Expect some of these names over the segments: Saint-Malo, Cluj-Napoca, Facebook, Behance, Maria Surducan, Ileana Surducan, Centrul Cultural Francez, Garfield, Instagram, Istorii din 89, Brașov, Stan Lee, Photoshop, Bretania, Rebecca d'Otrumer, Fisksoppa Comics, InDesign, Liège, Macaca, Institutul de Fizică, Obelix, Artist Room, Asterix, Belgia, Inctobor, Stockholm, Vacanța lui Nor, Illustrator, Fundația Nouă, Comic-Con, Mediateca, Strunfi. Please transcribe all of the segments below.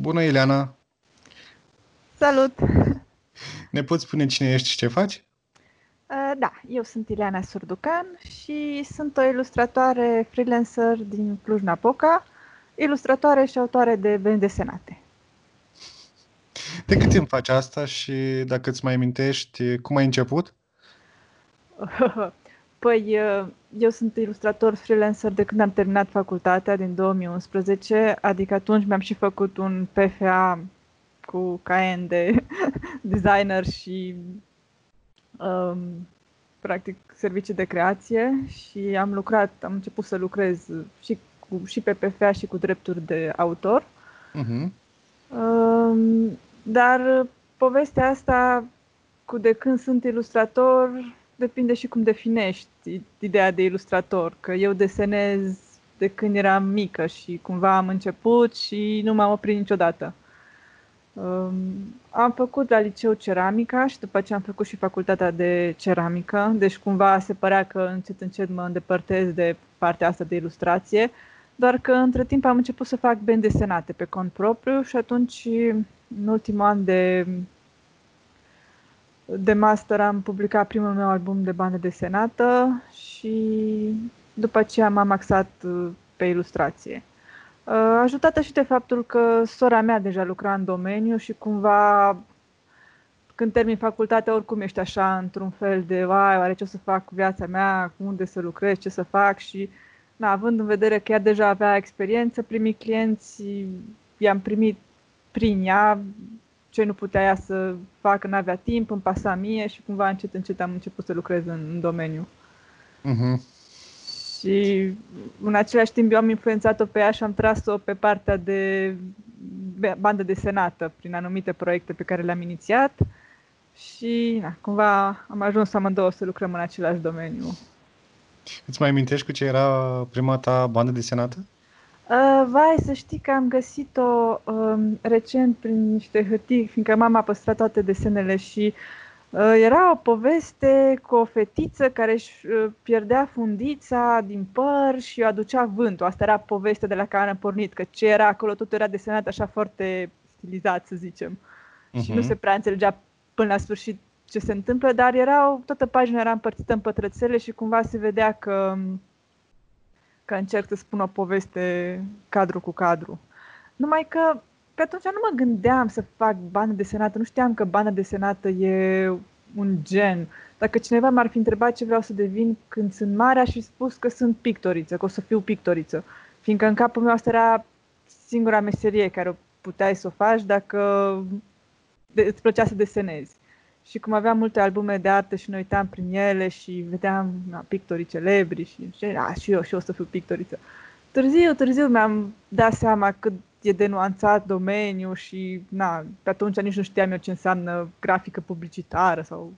Bună, Ileana! Salut! Ne poți spune cine ești și ce faci? Da, eu sunt Ileana Surducan și sunt o ilustratoare freelancer din Cluj-Napoca, ilustratoare și autoare de benzi desenate. De cât timp faci asta și, dacă îți mai amintești, cum ai început? Păi, eu sunt ilustrator freelancer de când am terminat facultatea din 2011, adică atunci mi-am și făcut un PFA cu Caen de designer și practic servicii de creație și am început să lucrez și pe PFA și cu drepturi de autor. Dar povestea asta cu de când sunt ilustrator depinde și cum definești ideea de ilustrator, că eu desenez de când eram mică și cumva am început și nu m-am oprit niciodată. Am făcut la liceu ceramica și după aceea am făcut și facultatea de ceramică, deci cumva se părea că încet, încet mă îndepărtez de partea asta de ilustrație, doar că între timp am început să fac benzi desenate pe cont propriu și atunci, în ultimul an de master, am publicat primul meu album de bandă desenată și după aceea m-am axat pe ilustrație. Ajutată și de faptul că sora mea deja lucra în domeniu și cumva când termin facultatea oricum ești așa într-un fel de oare ce o să fac cu viața mea, unde să lucrez, ce să fac și având în vedere că ea deja avea experiență, primii clienți i-am primit prin ea, ce nu putea ea să facă, n-avea timp, îmi pasa mie și cumva încet, încet am început să lucrez în domeniu. Și în același timp eu am influențat-o pe ea și am tras-o pe partea de bandă desenată prin anumite proiecte pe care le-am inițiat și cumva am ajuns amândouă să lucrăm în același domeniu. Îți mai amintești cu ce era prima ta bandă desenată? Vai, să știi că am găsit-o recent prin niște hârtii, fiindcă mama a păstrat toate desenele și era o poveste cu o fetiță care își pierdea fundița din păr și o aducea vântul. Asta era povestea de la care am pornit, că ce era acolo tot era desenat așa foarte stilizat, să zicem. Și nu se prea înțelegea până la sfârșit ce se întâmplă, dar toată pagina era împărțită în pătrățele și cumva se vedea că încerc să spun o poveste cadru cu cadru. Numai că pe atunci nu mă gândeam să fac bandă desenată, nu știam că bandă desenată e un gen. Dacă cineva m-ar fi întrebat ce vreau să devin când sunt mare, aș fi spus că sunt pictoriță, că o să fiu pictoriță. Fiindcă în capul meu asta era singura meserie care o puteai să o faci dacă îți plăcea să desenezi. Și cum aveam multe albume de artă și ne uitam prin ele și vedeam pictorii celebri și eu o să fiu pictoriță. Târziu mi-am dat seama cât e de nuanțat domeniul și pe atunci nici nu știam eu ce înseamnă grafică publicitară sau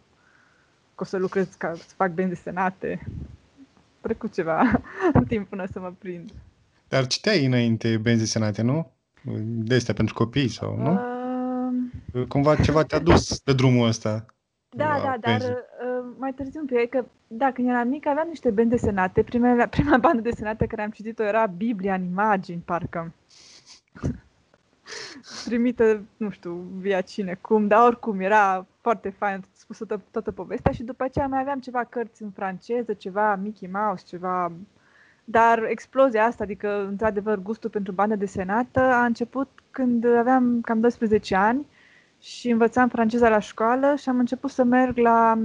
că o să lucrez ca să fac benzi desenate. Trecut ceva timp până să mă prind. Dar citeai înainte benzi desenate, nu? De astea pentru copii sau nu? Cumva ceva te-a dus de drumul ăsta. Da, dar mai târziu un pic, că când eram mic aveam niște benzi desenate. Prima bandă desenată care am citit-o era Biblia în imagini, parcă. Primită, nu știu, via cine, cum, dar oricum era foarte fain spusă toată povestea și după aceea mai aveam ceva cărți în franceză, ceva Mickey Mouse, ceva... Dar explozia asta, adică, într-adevăr, gustul pentru bandă desenată a început când aveam cam 12 ani și învățam franceza la școală și am început să merg la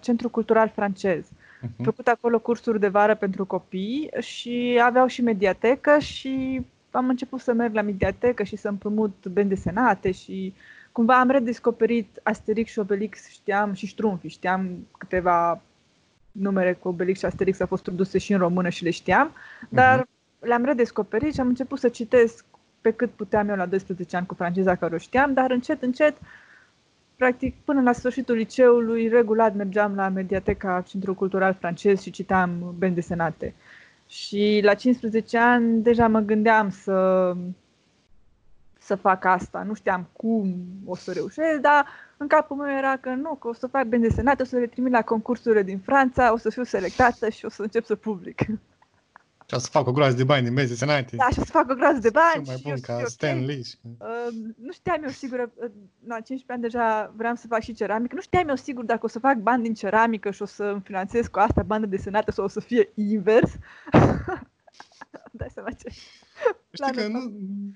Centrul Cultural Francez. Am făcut acolo cursuri de vară pentru copii și aveau și mediatecă și am început să merg la mediatecă și să împrumut benzi desenate și cumva am redescoperit Asterix și Obelix, știam, și Strunfi, știam câteva numere cu Obelix și Asterix au fost traduse și în română și le știam, dar le-am redescoperit și am început să citesc pe cât puteam eu la 12 ani cu franceza care o știam, dar încet, încet, practic până la sfârșitul liceului, regulat mergeam la Mediateca Centrul Cultural Francez și citam benzi desenate. Și la 15 ani deja mă gândeam să fac asta. Nu știam cum o să reușesc, dar în capul meu era că o să fac benzi desenate, o să le trimit la concursurile din Franța, o să fiu selectată și o să încep să public. Și o să fac o groază de bani din mezi înainte. Da, și o să fac o groază de bani. Mai bun ca Stan Lee. Nu știam eu sigur, la 15 ani deja vreau să fac și ceramică. Nu știam eu sigur dacă o să fac bani din ceramică și o să îmi finanțez cu asta bandă desenată sau o să fie invers. Dai seama ce. Știi că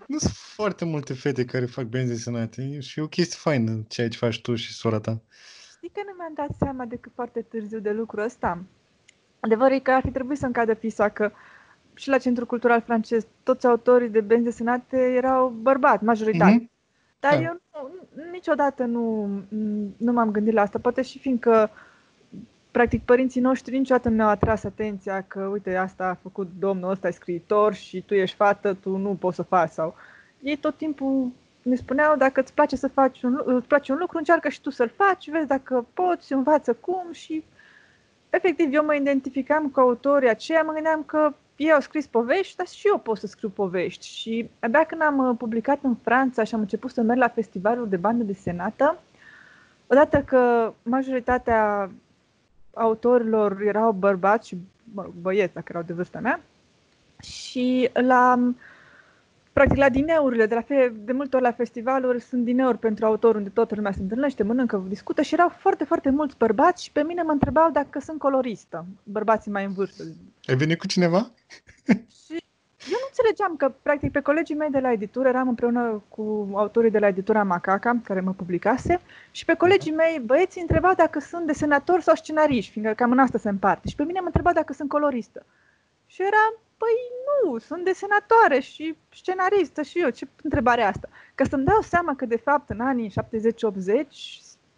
nu sunt foarte multe fete care fac benzi desenate și e o chestie faină ceea ce faci tu și sora ta. Știi că nu mi-am dat seama decât foarte târziu de lucrul ăsta. Adevărul e că ar fi trebuit să-mi cadă pisa că și la Centrul Cultural Francez toți autorii de benzi desenate erau bărbați, majoritate. Mm-hmm. Dar da. Eu niciodată nu m-am gândit la asta. Poate și fiindcă practic părinții noștri niciodată nu ne-au atras atenția că uite, asta a făcut domnul ăsta, e scriitor și tu ești fată, tu nu poți să faci. Sau... Ei tot timpul ne spuneau, dacă îți place să faci îți place un lucru, încearcă și tu să-l faci, vezi dacă poți, învață cum și... Efectiv, eu mă identificam cu autorii aceia, mă gândeam că ei au scris povești, dar și eu pot să scriu povești. Și abia când am publicat în Franța și am început să merg la festivalul de bandă desenată, odată că majoritatea autorilor erau bărbați și băieți, dacă erau de vârsta mea, și practic la dineurile, de multe ori la festivaluri sunt dineuri pentru autor unde toată lumea se întâlnește, mănâncă, discută și erau foarte, foarte mulți bărbați și pe mine mă întrebau dacă sunt coloristă, bărbații mai în vârstă. Ai venit cu cineva? Și eu nu înțelegeam că, practic, pe colegii mei de la editură, eram împreună cu autorii de la editura Macaca, care mă publicase, și pe colegii mei băieții întrebau dacă sunt desenatori sau scenariști, fiindcă cam în asta se împarte. Și pe mine mă întrebau dacă sunt coloristă. Și eram... Păi nu, sunt desenatoare și scenaristă și eu, ce întrebare asta? Că să-mi dau seama că, de fapt, în anii 70-80,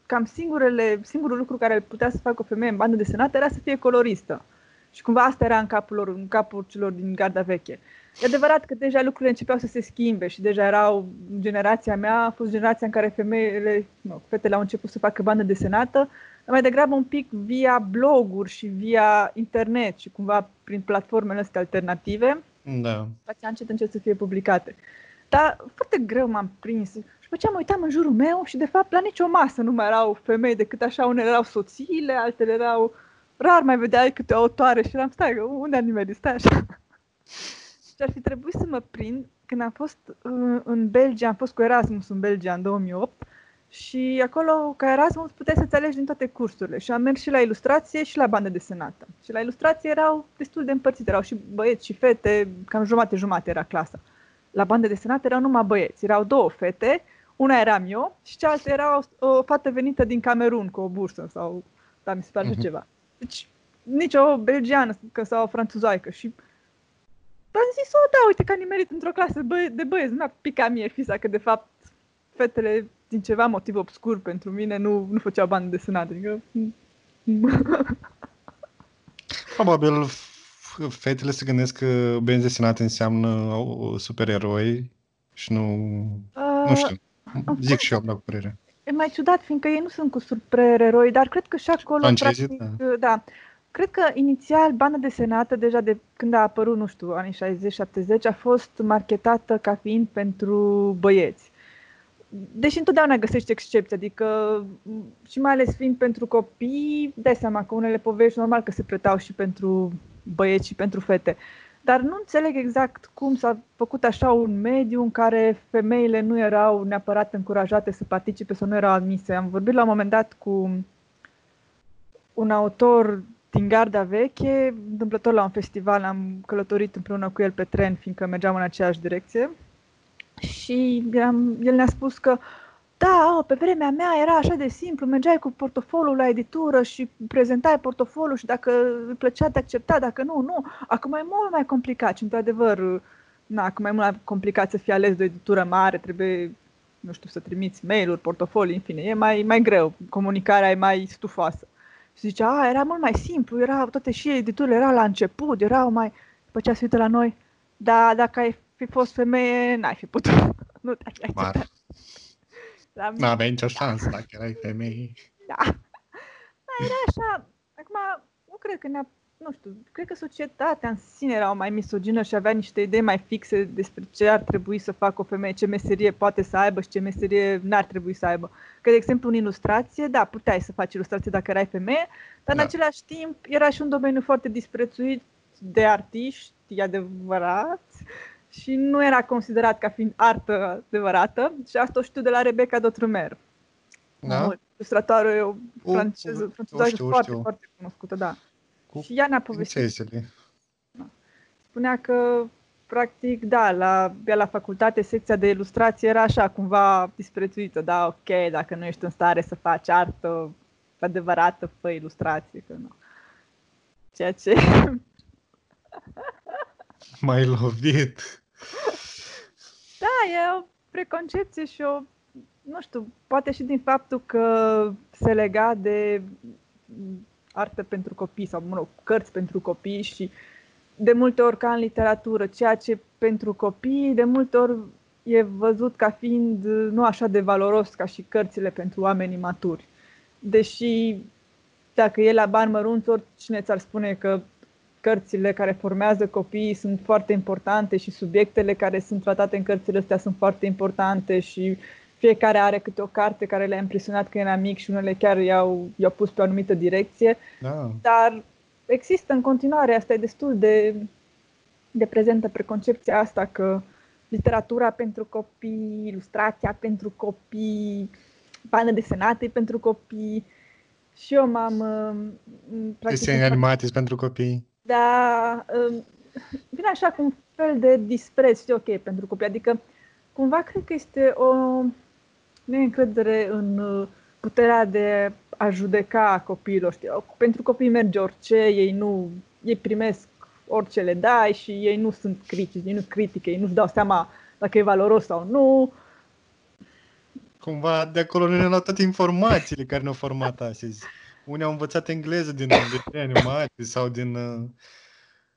cam singurul lucru care putea să facă o femeie în bandă desenată era să fie coloristă. Și cumva asta era în capul lor, în capul celor din garda veche. E adevărat că deja lucrurile începeau să se schimbe și deja erau, generația mea a fost generația în care fetele au început să facă bandă desenată, mai degrabă un pic via bloguri și via internet și cumva prin platformele astea alternative. Da. Facea încet să fie publicate. Dar foarte greu m-am prins. Și după ce am uitat în jurul meu și de fapt la nicio masă nu mai erau femei decât așa, unele erau soțiile, altele erau... Rar mai vedeai câte o autoare și eram, stai, unde ar nimeni stai așa? Și ar fi trebuit să mă prind când am fost în Belgia, am fost cu Erasmus în Belgia în 2008 și acolo, ca Erasmus, puteai să-ți alegi din toate cursurile și am mers și la ilustrație și la bandă desenată. Și la ilustrație erau destul de împărțite, erau și băieți și fete, cam jumate-jumate era clasa. La bandă desenată erau numai băieți, erau două fete, una eram eu și cealaltă era o fată venită din Camerun cu o bursă sau, da, mi se pare ceva. Deci, nici o belgiană sau o franțuzoaică. Și am zis, da, uite că am nimerit într-o clasă de băieți. Nu mi-a picat mie fisa că, de fapt, fetele, din ceva motiv obscur pentru mine, nu făceau bani de sânat. Adică... Probabil fetele se gândesc că benzi desenate înseamnă supereroi și nu știu. Zic și eu, am dat cu părere. E mai ciudat, fiindcă ei nu sunt cu supereroi, dar cred că și acolo... Francezi, practic, da. Cred că inițial banda desenată, deja de când a apărut, nu știu, anii 60-70, a fost marketată ca fiind pentru băieți. Deși întotdeauna găsești excepții, adică și mai ales fiind pentru copii, dai seama că unele povești normal că se pretau și pentru băieți și pentru fete. Dar nu înțeleg exact cum s-a făcut așa un mediu în care femeile nu erau neapărat încurajate să participe sau nu erau admise. Am vorbit la un moment dat cu un autor din garda veche, întâmplător la un festival, am călătorit împreună cu el pe tren, fiindcă mergeam în aceeași direcție. Și el ne-a spus că, da, pe vremea mea era așa de simplu, mergeai cu portofoliul la editură și prezentai portofoliul și dacă îi plăcea te accepta, dacă nu. Acum e mult mai complicat și, într-adevăr, acum e mult mai complicat să fii ales de o editură mare, trebuie, nu știu, să trimiți mail-uri, portofolii, în fine, e mai greu, comunicarea e mai stufoasă. Și zicea, era mult mai simplu, toate și editurile erau la început, erau mai... După ce se uită la noi, da, dacă ai fi fost femeie, n-ai fi putut, nu te-ai acceptat. Nu aveai nicio șansă dacă erai femeie. Da. Era așa. Acum, nu cred că cred că societatea în sine era mai misogină și avea niște idei mai fixe despre ce ar trebui să facă o femeie, ce meserie poate să aibă și ce meserie n-ar trebui să aibă. Că, de exemplu, în ilustrație, da, puteai să faci ilustrație dacă erai femeie, dar în același timp era și un domeniu foarte disprețuit de artiști adevărați și nu era considerat ca fiind artă adevărată. Și asta o știu de la Rebecca d'Otrumer. Da? Ilustratoare franceză, foarte, foarte cunoscută, da. Cu și ea ne-a povestit. Da. Spunea că, practic, da, la facultate secția de ilustrație era așa, cumva disprețuită. Da, ok, dacă nu ești în stare să faci artă adevărată, fă ilustrație. Că nu. Ceea ce... M-ai lovit! Da, e o preconcepție și o... Nu știu, poate și din faptul că se lega de artă pentru copii sau, mă rog, cărți pentru copii și de multe ori ca în literatură, ceea ce pentru copii de multe ori e văzut ca fiind nu așa de valoros ca și cărțile pentru oamenii maturi. Deși dacă e la bani mărunți, oricine ți-ar spune că cărțile care formează copiii sunt foarte importante și subiectele care sunt tratate în cărțile astea sunt foarte importante și fiecare are câte o carte care le-a impresionat când era mic și unele chiar i-au pus pe o anumită direcție. Da. Dar există în continuare, asta e destul de prezentă preconcepția asta că literatura pentru copii, ilustrația pentru copii, bane desenate pentru copii. Și eu m-am... Desene animate pentru copii. Da, vine așa cu un fel de dispreț, știi, ok, pentru copii. Adică, cumva, cred că este o neîncredere în puterea de a judeca copiilor. Știi? Pentru copii merge orice, ei primesc orice le dai și ei nu sunt critici, ei nu critică, ei nu-și dau seama dacă e valoros sau nu. Cumva de acolo ne-au luat toate informațiile care ne-au format astăzi. Unii au învățat engleză din animații sau din...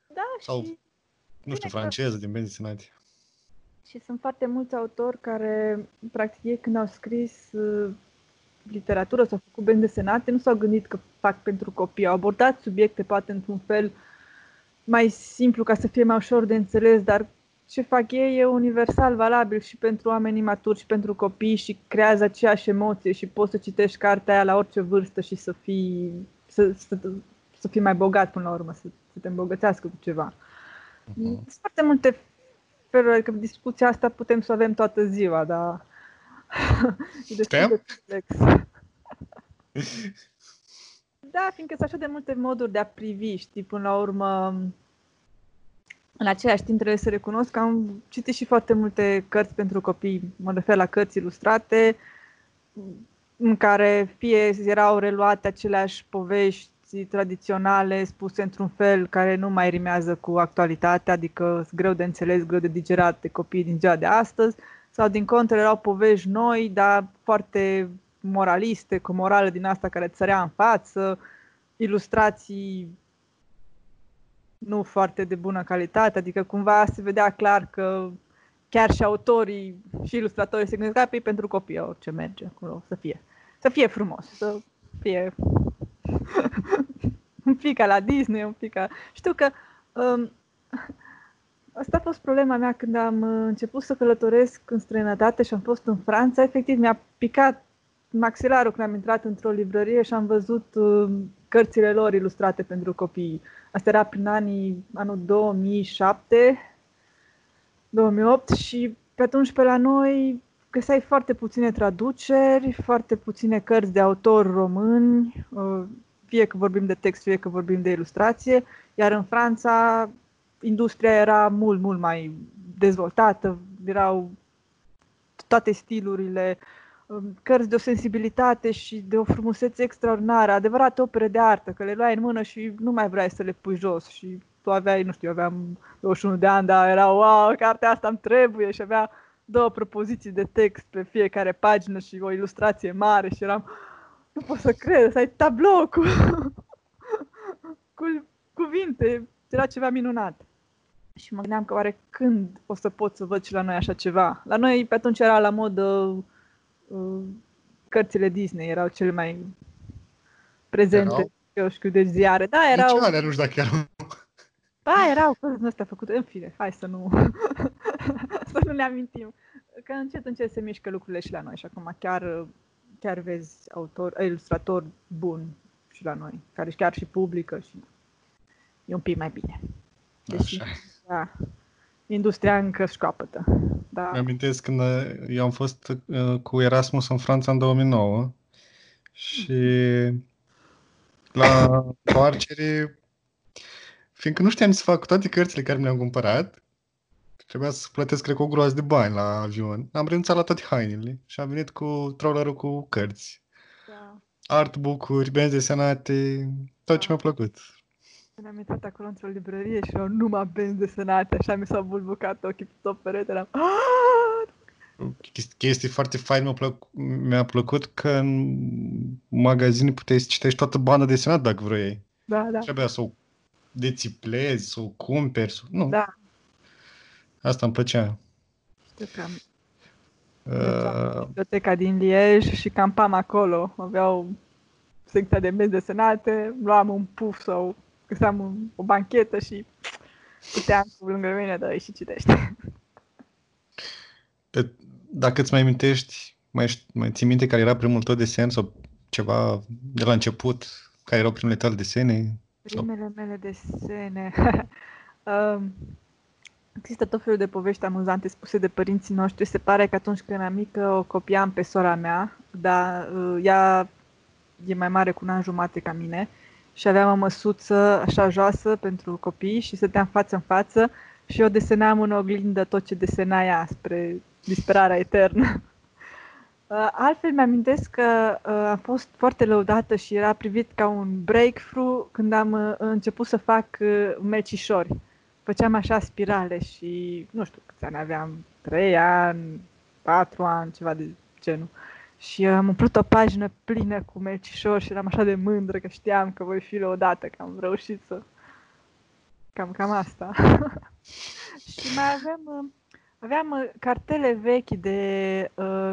Da, sau, și nu știu, franceză, din benzi senate. Și sunt foarte mulți autori care, practic, ei când au scris literatură sau au făcut benzi desenate, nu s-au gândit că fac pentru copii. Au abordat subiecte, poate, într-un fel mai simplu, ca să fie mai ușor de înțeles, dar ce fac ei e universal valabil și pentru oamenii maturi și pentru copii și creează aceeași emoție și poți să citești cartea aia la orice vârstă și să fii mai bogat până la urmă, să te îmbogățească cu ceva. Sunt foarte multe feluri, adică discuția asta putem să o avem toată ziua, dar e destul de complex. Da, fiindcă sunt așa de multe moduri de a privi, știi, până la urmă. În același timp trebuie să recunosc că am citit și foarte multe cărți pentru copii, mă refer la cărți ilustrate, în care fie erau reluate aceleași povești tradiționale, spuse într-un fel care nu mai rimează cu actualitatea, adică sunt greu de înțeles, greu de digerat de copiii din ziua de astăzi, sau din contră erau povești noi, dar foarte moraliste, cu morală din asta care îți sărea în față, ilustrații nu foarte de bună calitate, adică cumva se vedea clar că chiar și autorii și ilustratorii se gândesc că e pentru copii orice merge acolo, să fie frumos, să fie un pic ca la Disney, un pic ca... Știu că asta a fost problema mea când am început să călătoresc în străinătate și am fost în Franța, efectiv mi-a picat maxilarul când am intrat într-o librărie și am văzut cărțile lor ilustrate pentru copii. Asta era prin anul 2007-2008 și pe atunci pe la noi găseai foarte puține traduceri, foarte puține cărți de autori români, fie că vorbim de text, fie că vorbim de ilustrație, iar în Franța industria era mult, mult mai dezvoltată, erau toate stilurile, cărți de o sensibilitate și de o frumusețe extraordinară, adevărate opere de artă, că le luai în mână și nu mai vreai să le pui jos și tu aveai, nu știu, aveam 21 de ani, dar era wow, cartea asta îmi trebuie și avea două propoziții de text pe fiecare pagină și o ilustrație mare și eram, nu pot să cred, să ai tablou cu cuvinte, era ceva minunat. Și mă gândeam că oare când o să pot să văd și la noi așa ceva? La noi pe atunci era la modă cărțile Disney erau cele mai prezente, eu știu, de ziare. Da, erau... Nici alea nu știu dacă erau. Da, erau cărți astea făcute. În fine, hai să nu ne amintim. Că încet se mișcă lucrurile și la noi și acum chiar vezi ilustratori buni și la noi, care chiar și publică și e un pic mai bine. Deci, da, industria încă școapătă. Da. Îmi amintesc când eu am fost cu Erasmus în Franța în 2009 și la întoarcere, fiindcă nu știam ce să fac cu toate cărțile care mi le-am cumpărat, trebuia să plătesc, cred că, o groază de bani la avion. Am renunțat la toate hainele și am venit cu trollerul cu cărți. Da. Artbook-uri, benzi desenate, tot ce mi-a plăcut. Când am intrat acolo într-o librărie și erau numai benzi desenate, așa mi s-au bulbucat ochii pe tot peretele. Chestii foarte fain mi-a plăcut că în magazine puteai să citești toată banda desenată dacă vrei. Da, da. Trebuia să o dețiplezi, să o cumperi. Nu. Da. Asta îmi plăcea. Știu că am biblioteca din Liège și campam acolo. Aveau secția de benzi desenate, luam un puf sau găseam o banchetă și puteam cu lângă mine, dar și citește. Dacă îți mai amintești, mai ții minte care era primul tău desen sau ceva de la început? Care erau primele tale desene? Primele mele desene... Există tot felul de povești amuzante spuse de părinții noștri. Se pare că atunci când eram mică o copiam pe sora mea, dar ea e mai mare cu un an jumate ca mine și aveam o măsuță așa joasă pentru copii și stăteam față în față și eu desenam în oglindă tot ce desena ea spre disperarea eternă. Altfel mi-amintesc că am fost foarte lăudată și era privit ca un breakthrough când am început să fac mecișori. Făceam așa spirale și, nu știu câți ani aveam, 3 ani, 4 ani, ceva de genul. Și am umplut o pagină plină cu melcișori și eram așa de mândră că știam că voi fi lăudată, că am reușit să... Cam asta. Și mai aveam cartele vechi de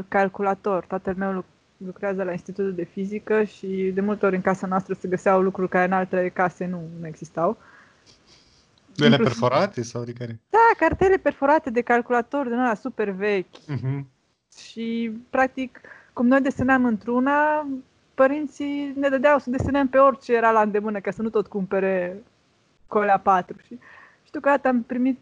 calculator. Tatăl meu lucrează la Institutul de Fizică și de multe ori în casa noastră se găseau lucruri care în altele case nu existau. Ele perforate sau de care? Da, cartele perforate de calculator din ăla super vechi. Uh-huh. Și, practic, cum noi desenam într-una, părinții ne dădeau să desenăm pe orice era la îndemână, ca să nu tot cumpere colea 4. Și știu că dată am primit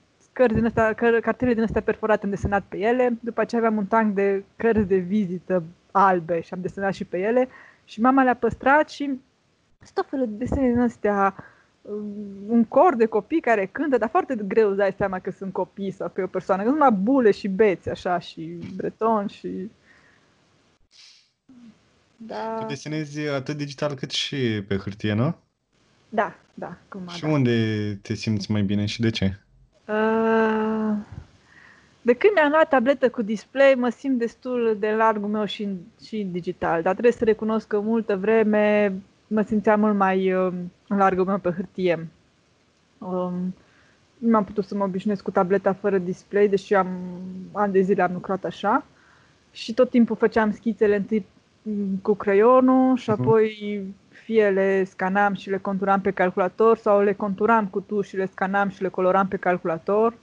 cartele din astea perforate, am desenat pe ele, după aceea aveam un tank de cărți de vizită albe și am desenat și pe ele și mama le-a păstrat și tot felul de desene din astea, un cor de copii care cântă, dar foarte greu îți dai seama că sunt copii sau că e o persoană, că sunt numai bule și beți, așa, și breton și... Da. Tu desenezi atât digital cât și pe hârtie, nu? Da, da. Și unde te simți mai bine și de ce? De când mi-am luat tabletă cu display, mă simt destul de largul meu și digital, dar trebuie să recunosc că multă vreme mă simțeam mult mai în largul meu pe hârtie. Nu am putut să mă obișnuiesc cu tableta fără display, deși eu ani de zile am lucrat așa. Și tot timpul făceam schițele întâi cu creionul și apoi fie le scanam și le conturam pe calculator sau le conturam cu tuș și le scanam și le coloram pe calculator.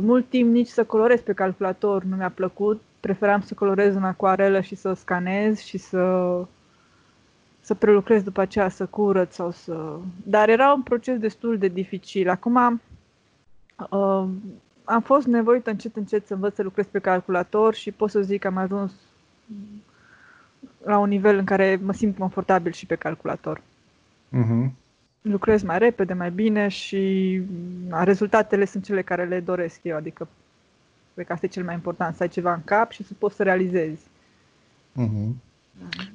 Mult timp nici să colorez pe calculator nu mi-a plăcut. Preferam să colorez în acuarelă și să scanez și să prelucrez după aceea, să curăț sau să... Dar era un proces destul de dificil. Acum am fost nevoită încet să învăț să lucrez pe calculator și pot să zic că am ajuns la un nivel în care mă simt confortabil și pe calculator. Uh-huh. Lucrez mai repede, mai bine și rezultatele sunt cele care le doresc eu. Adică, cred că asta e cel mai important, să ai ceva în cap și să poți să realizezi. Uh-huh.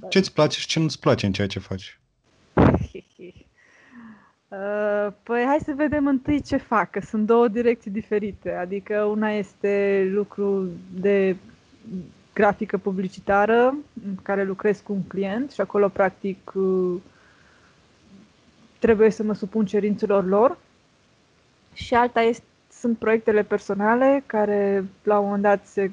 Ce-ți place și ce nu-ți place în ceea ce faci? Păi hai să vedem întâi ce fac, că sunt două direcții diferite. Adică una este lucru de grafică publicitară, în care lucrez cu un client și acolo practic trebuie să mă supun cerințelor lor. Și alta sunt proiectele personale care la un moment dat se...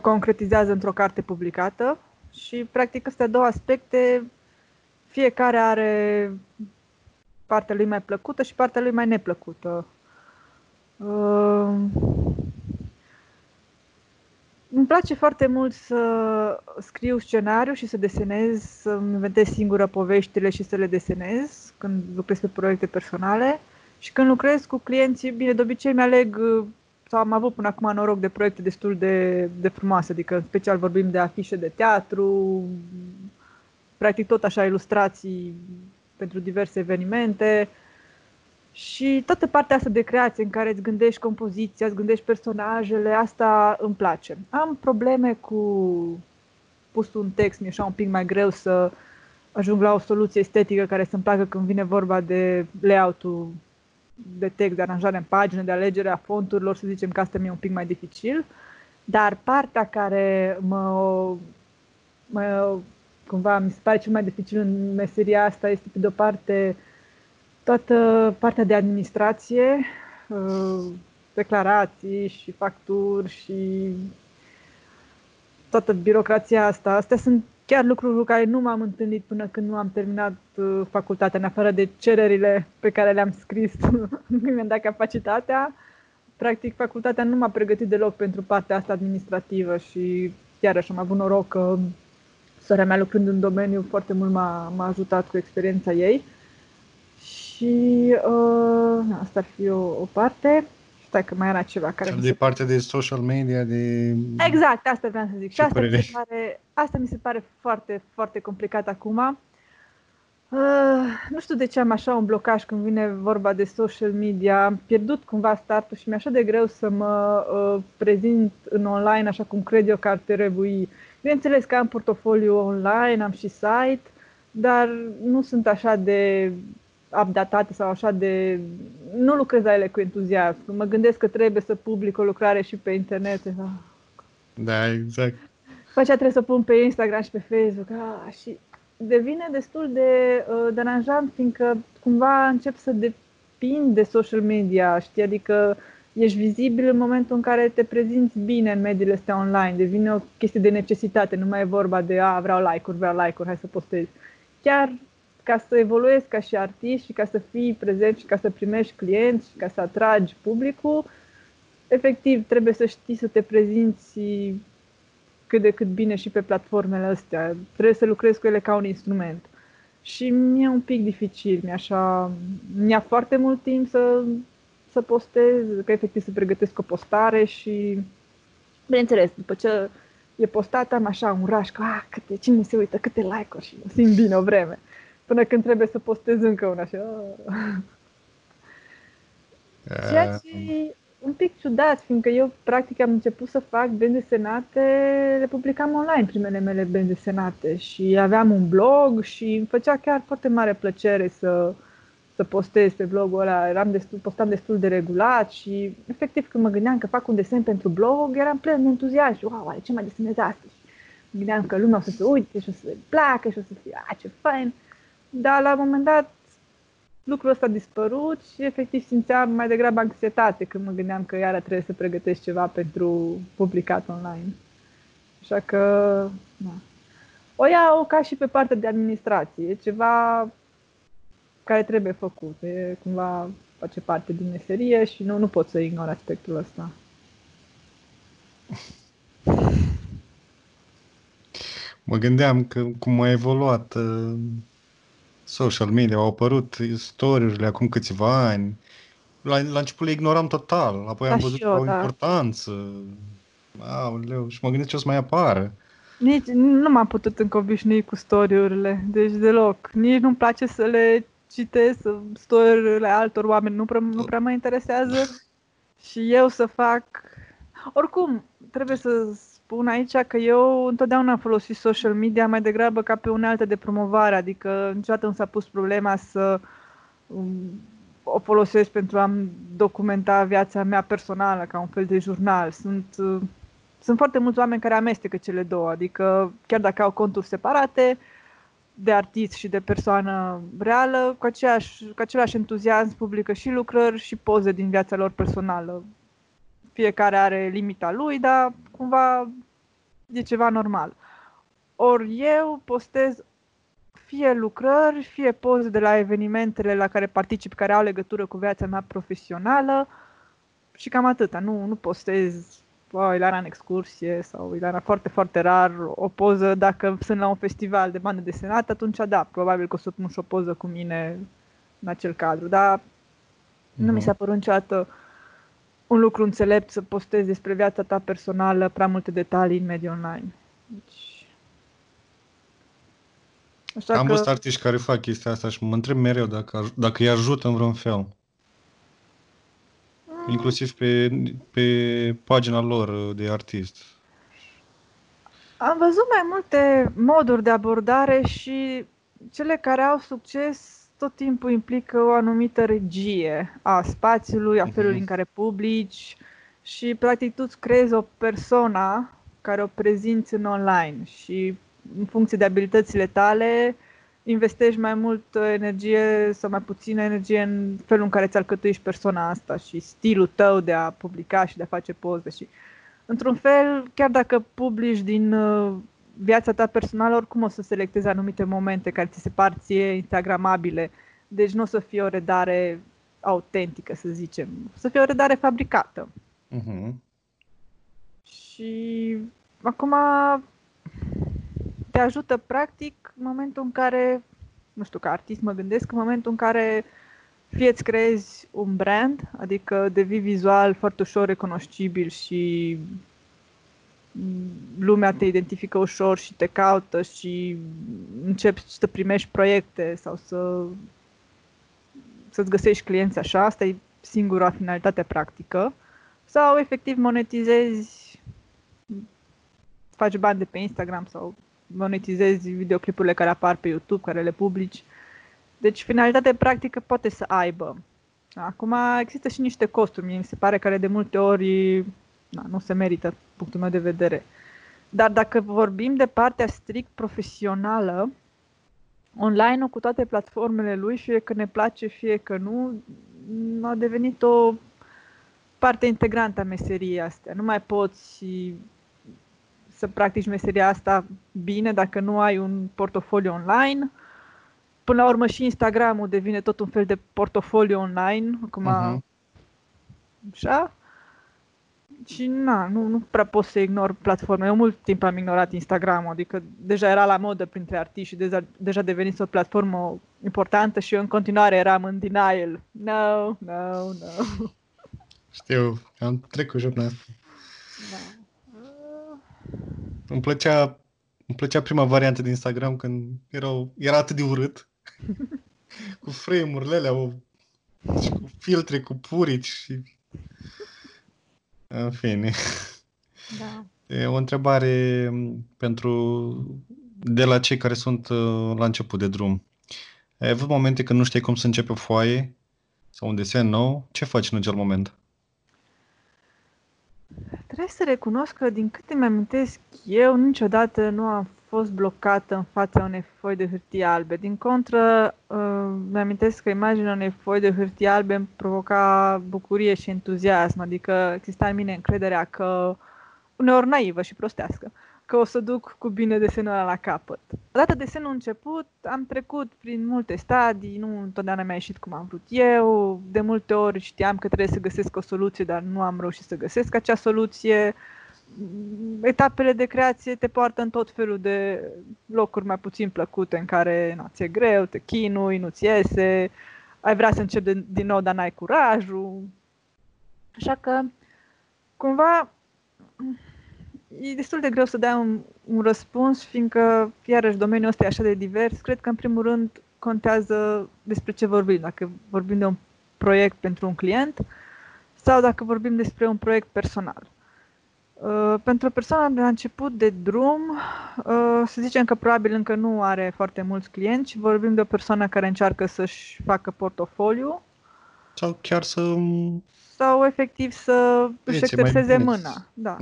concretizează într-o carte publicată și, practic, astea două aspecte, fiecare are partea lui mai plăcută și partea lui mai neplăcută. Îmi place foarte mult să scriu scenariu și să desenez, să-mi inventez singură poveștile și să le desenez când lucrez pe proiecte personale. Și când lucrez cu clienții, bine, de obicei mi-aleg, sau am avut până acum noroc de proiecte destul de frumoase, adică în special vorbim de afișe de teatru, practic tot așa ilustrații pentru diverse evenimente. Și toată partea asta de creație în care îți gândești compoziția, îți gândești personajele, asta îmi place. Am probleme cu pusul în text, mi-e așa un pic mai greu să ajung la o soluție estetică care să-mi placă când vine vorba de layout-ul de text, de aranjare în pagine, de alegerea fonturilor, să zicem că asta mi-e un pic mai dificil. Dar partea care cumva mi se pare cel mai dificil în meseria asta este, pe de-o parte, toată partea de administrație, declarații și facturi și toată birocrația asta. Astea sunt chiar lucruri cu care nu m-am întâlnit până când nu am terminat facultatea, în afară de cererile pe care le-am scris când mi-am dat capacitatea. Practic, facultatea nu m-a pregătit deloc pentru partea asta administrativă și iarăși am avut noroc că sora mea, lucrând în domeniu, foarte mult m-a ajutat cu experiența ei. Și asta ar fi o parte. Stai că mai era ceva care... De partea de social media, de... Exact, asta vreau să zic. Și asta mi se pare foarte, foarte complicat acum. Nu știu de ce am așa un blocaj când vine vorba de social media. Am pierdut cumva startul și mi-e așa de greu să mă prezint în online așa cum cred eu că ar trebui. Bineînțeles că am portofoliu online, am și site, dar nu sunt așa de... updatate sau așa de... Nu lucrez la ele cu entuziasm. Mă gândesc că trebuie să public o lucrare și pe internet. Da, exact. După aceea trebuie să pun pe Instagram și pe Facebook. Și devine destul de deranjant, fiindcă cumva încep să depind de social media, știi? Adică ești vizibil în momentul în care te prezinți bine în mediile astea online. Devine o chestie de necesitate. Nu mai e vorba de vreau like-uri, hai să postez. Chiar ca să evoluezi ca și artist și ca să fii prezent și ca să primești clienți și ca să atragi publicul, efectiv trebuie să știi să te prezinți cât de cât bine și pe platformele astea. Trebuie să lucrezi cu ele ca un instrument. Și mi-e un pic dificil, mi-a foarte mult timp să postez, că efectiv să pregătesc o postare și, bineînțeles, după ce e postat am așa un rush, că cine se uită, câte like-uri și mă simt bine o vreme. Până când trebuie să postez încă una și... Ceea ce e un pic ciudat, fiindcă eu practic am început să fac benzi desenate, le publicam online primele mele benzi desenate și aveam un blog și îmi făcea chiar foarte mare plăcere să postez pe blogul ăla. Postam destul de regulat și efectiv când mă gândeam că fac un desen pentru blog, eram plen de entuziasm și ce mai desenez astăzi? Gândeam că lumea o să se uite și o să-i placă și o să fie, ce fain! Dar la un moment dat lucrul ăsta a dispărut și efectiv simțeam mai degrabă anxietate când mă gândeam că iară trebuie să pregătesc ceva pentru publicat online. Așa că o iau ca și pe partea de administrație, e ceva care trebuie făcut, cumva face parte din meserie și nu pot să ignor aspectul ăsta. Mă gândeam că cum a evoluat social media, au apărut story-urile acum câțiva ani. La început le ignoram total, apoi am văzut o importanță. Aoleu, și mă gândesc ce o să mai apară. Nici nu m-am putut încă obișnui cu story-urile, deci deloc. Nici nu-mi place să le citesc, story-urile altor oameni nu prea mă interesează. Și eu să fac... Oricum, trebuie să spun aici că eu întotdeauna am folosit social media mai degrabă ca pe unealtă de promovare, adică niciodată nu s-a pus problema să o folosesc pentru a-mi documenta viața mea personală ca un fel de jurnal. Sunt foarte mulți oameni care amestecă cele două, adică chiar dacă au conturi separate de artist și de persoană reală, cu același entuziasm publică și lucrări și poze din viața lor personală. Fiecare are limita lui, dar cumva e ceva normal. Ori eu postez fie lucrări, fie poze de la evenimentele la care particip, care au legătură cu viața mea profesională și cam atâta. Nu postez Ileana în excursie sau Ileana foarte, foarte rar o poză. Dacă sunt la un festival de bandă desenată, atunci da, probabil că o să pun și o poză cu mine în acel cadru. Dar nu mi s-a părut niciodată un lucru înțelept să postezi despre viața ta personală prea multe detalii în mediul online. Deci... Am văzut artiști care fac chestia asta și mă întreb mereu dacă îi ajută în vreun fel. Inclusiv pe pagina lor de artist. Am văzut mai multe moduri de abordare și cele care au succes tot timpul implică o anumită regie a spațiului, a felului în care publici și practic tu îți creezi o persoană care o prezinți în online și în funcție de abilitățile tale investești mai multă energie sau mai puțină energie în felul în care ți alcătuiești persoana asta și stilul tău de a publica și de a face poze. Și, într-un fel, chiar dacă publici din viața ta personală, oricum o să selectezi anumite momente care ți se par ție instagramabile. Deci nu o să fie o redare autentică, să zicem. O să fie o redare fabricată. Și acum... te ajută practic în momentul în care, nu știu, ca artist mă gândesc, în momentul în care fie îți creezi un brand, adică devii vizual foarte ușor recunoscibil și lumea te identifică ușor și te caută și începi să primești proiecte sau să-ți găsești clienți așa, asta e singura finalitate practică, sau efectiv monetizezi, faci bani de pe Instagram sau monetizezi videoclipurile care apar pe YouTube, care le publici. Deci finalitatea practică poate să aibă. Acum există și niște costuri, mi se pare, care de multe ori nu se merită, punctul meu de vedere. Dar dacă vorbim de partea strict profesională, online-ul cu toate platformele lui, fie că ne place, fie că nu, a devenit o parte integrantă a meseriei astea. Nu mai poți să practici meseria asta bine dacă nu ai un portofoliu online. Până la urmă și Instagram-ul devine tot un fel de portofoliu online, acum așa. Și nu prea poți să ignori platforme. Eu mult timp am ignorat Instagram-ul, adică deja era la modă printre artiști și deja devenise o platformă importantă și eu în continuare eram în denial. No. Știu, am trecut și până. Da. Îmi plăcea prima variantă de Instagram când era atât de urât, cu frame-urile alea, și cu filtre, cu purici și... În fine. Da. E o întrebare de la cei care sunt la început de drum. Ai avut momente când nu știi cum să începi o foaie sau un desen nou? Ce faci în acel moment? Trebuie să recunosc că, din câte îmi amintesc eu, niciodată nu am fost blocată în fața unei foi de hârtie albe. Din contră, îmi amintesc că imaginea unei foi de hârtie albe îmi provoca bucurie și entuziasm, adică exista în mine încrederea că, uneori naivă și prostească, că o să duc cu bine desenul ăla la capăt. Odată desenul început, am trecut prin multe stadii, nu întotdeauna mi-a ieșit cum am vrut eu, de multe ori știam că trebuie să găsesc o soluție, dar nu am reușit să găsesc acea soluție. Etapele de creație te poartă în tot felul de locuri mai puțin plăcute în care ți-e greu, te chinui, nu-ți iese, ai vrea să începi din nou, dar n-ai curajul. Așa că, cumva... e destul de greu să dai un răspuns, fiindcă, iarăși, domeniul ăsta e așa de divers. Cred că, în primul rând, contează despre ce vorbim. Dacă vorbim de un proiect pentru un client sau dacă vorbim despre un proiect personal. Pentru o persoană de la început de drum, să zicem că probabil încă nu are foarte mulți clienți și vorbim de o persoană care încearcă să-și facă portofoliu. Sau chiar să... sau, efectiv, să își exerseze mâna. Da.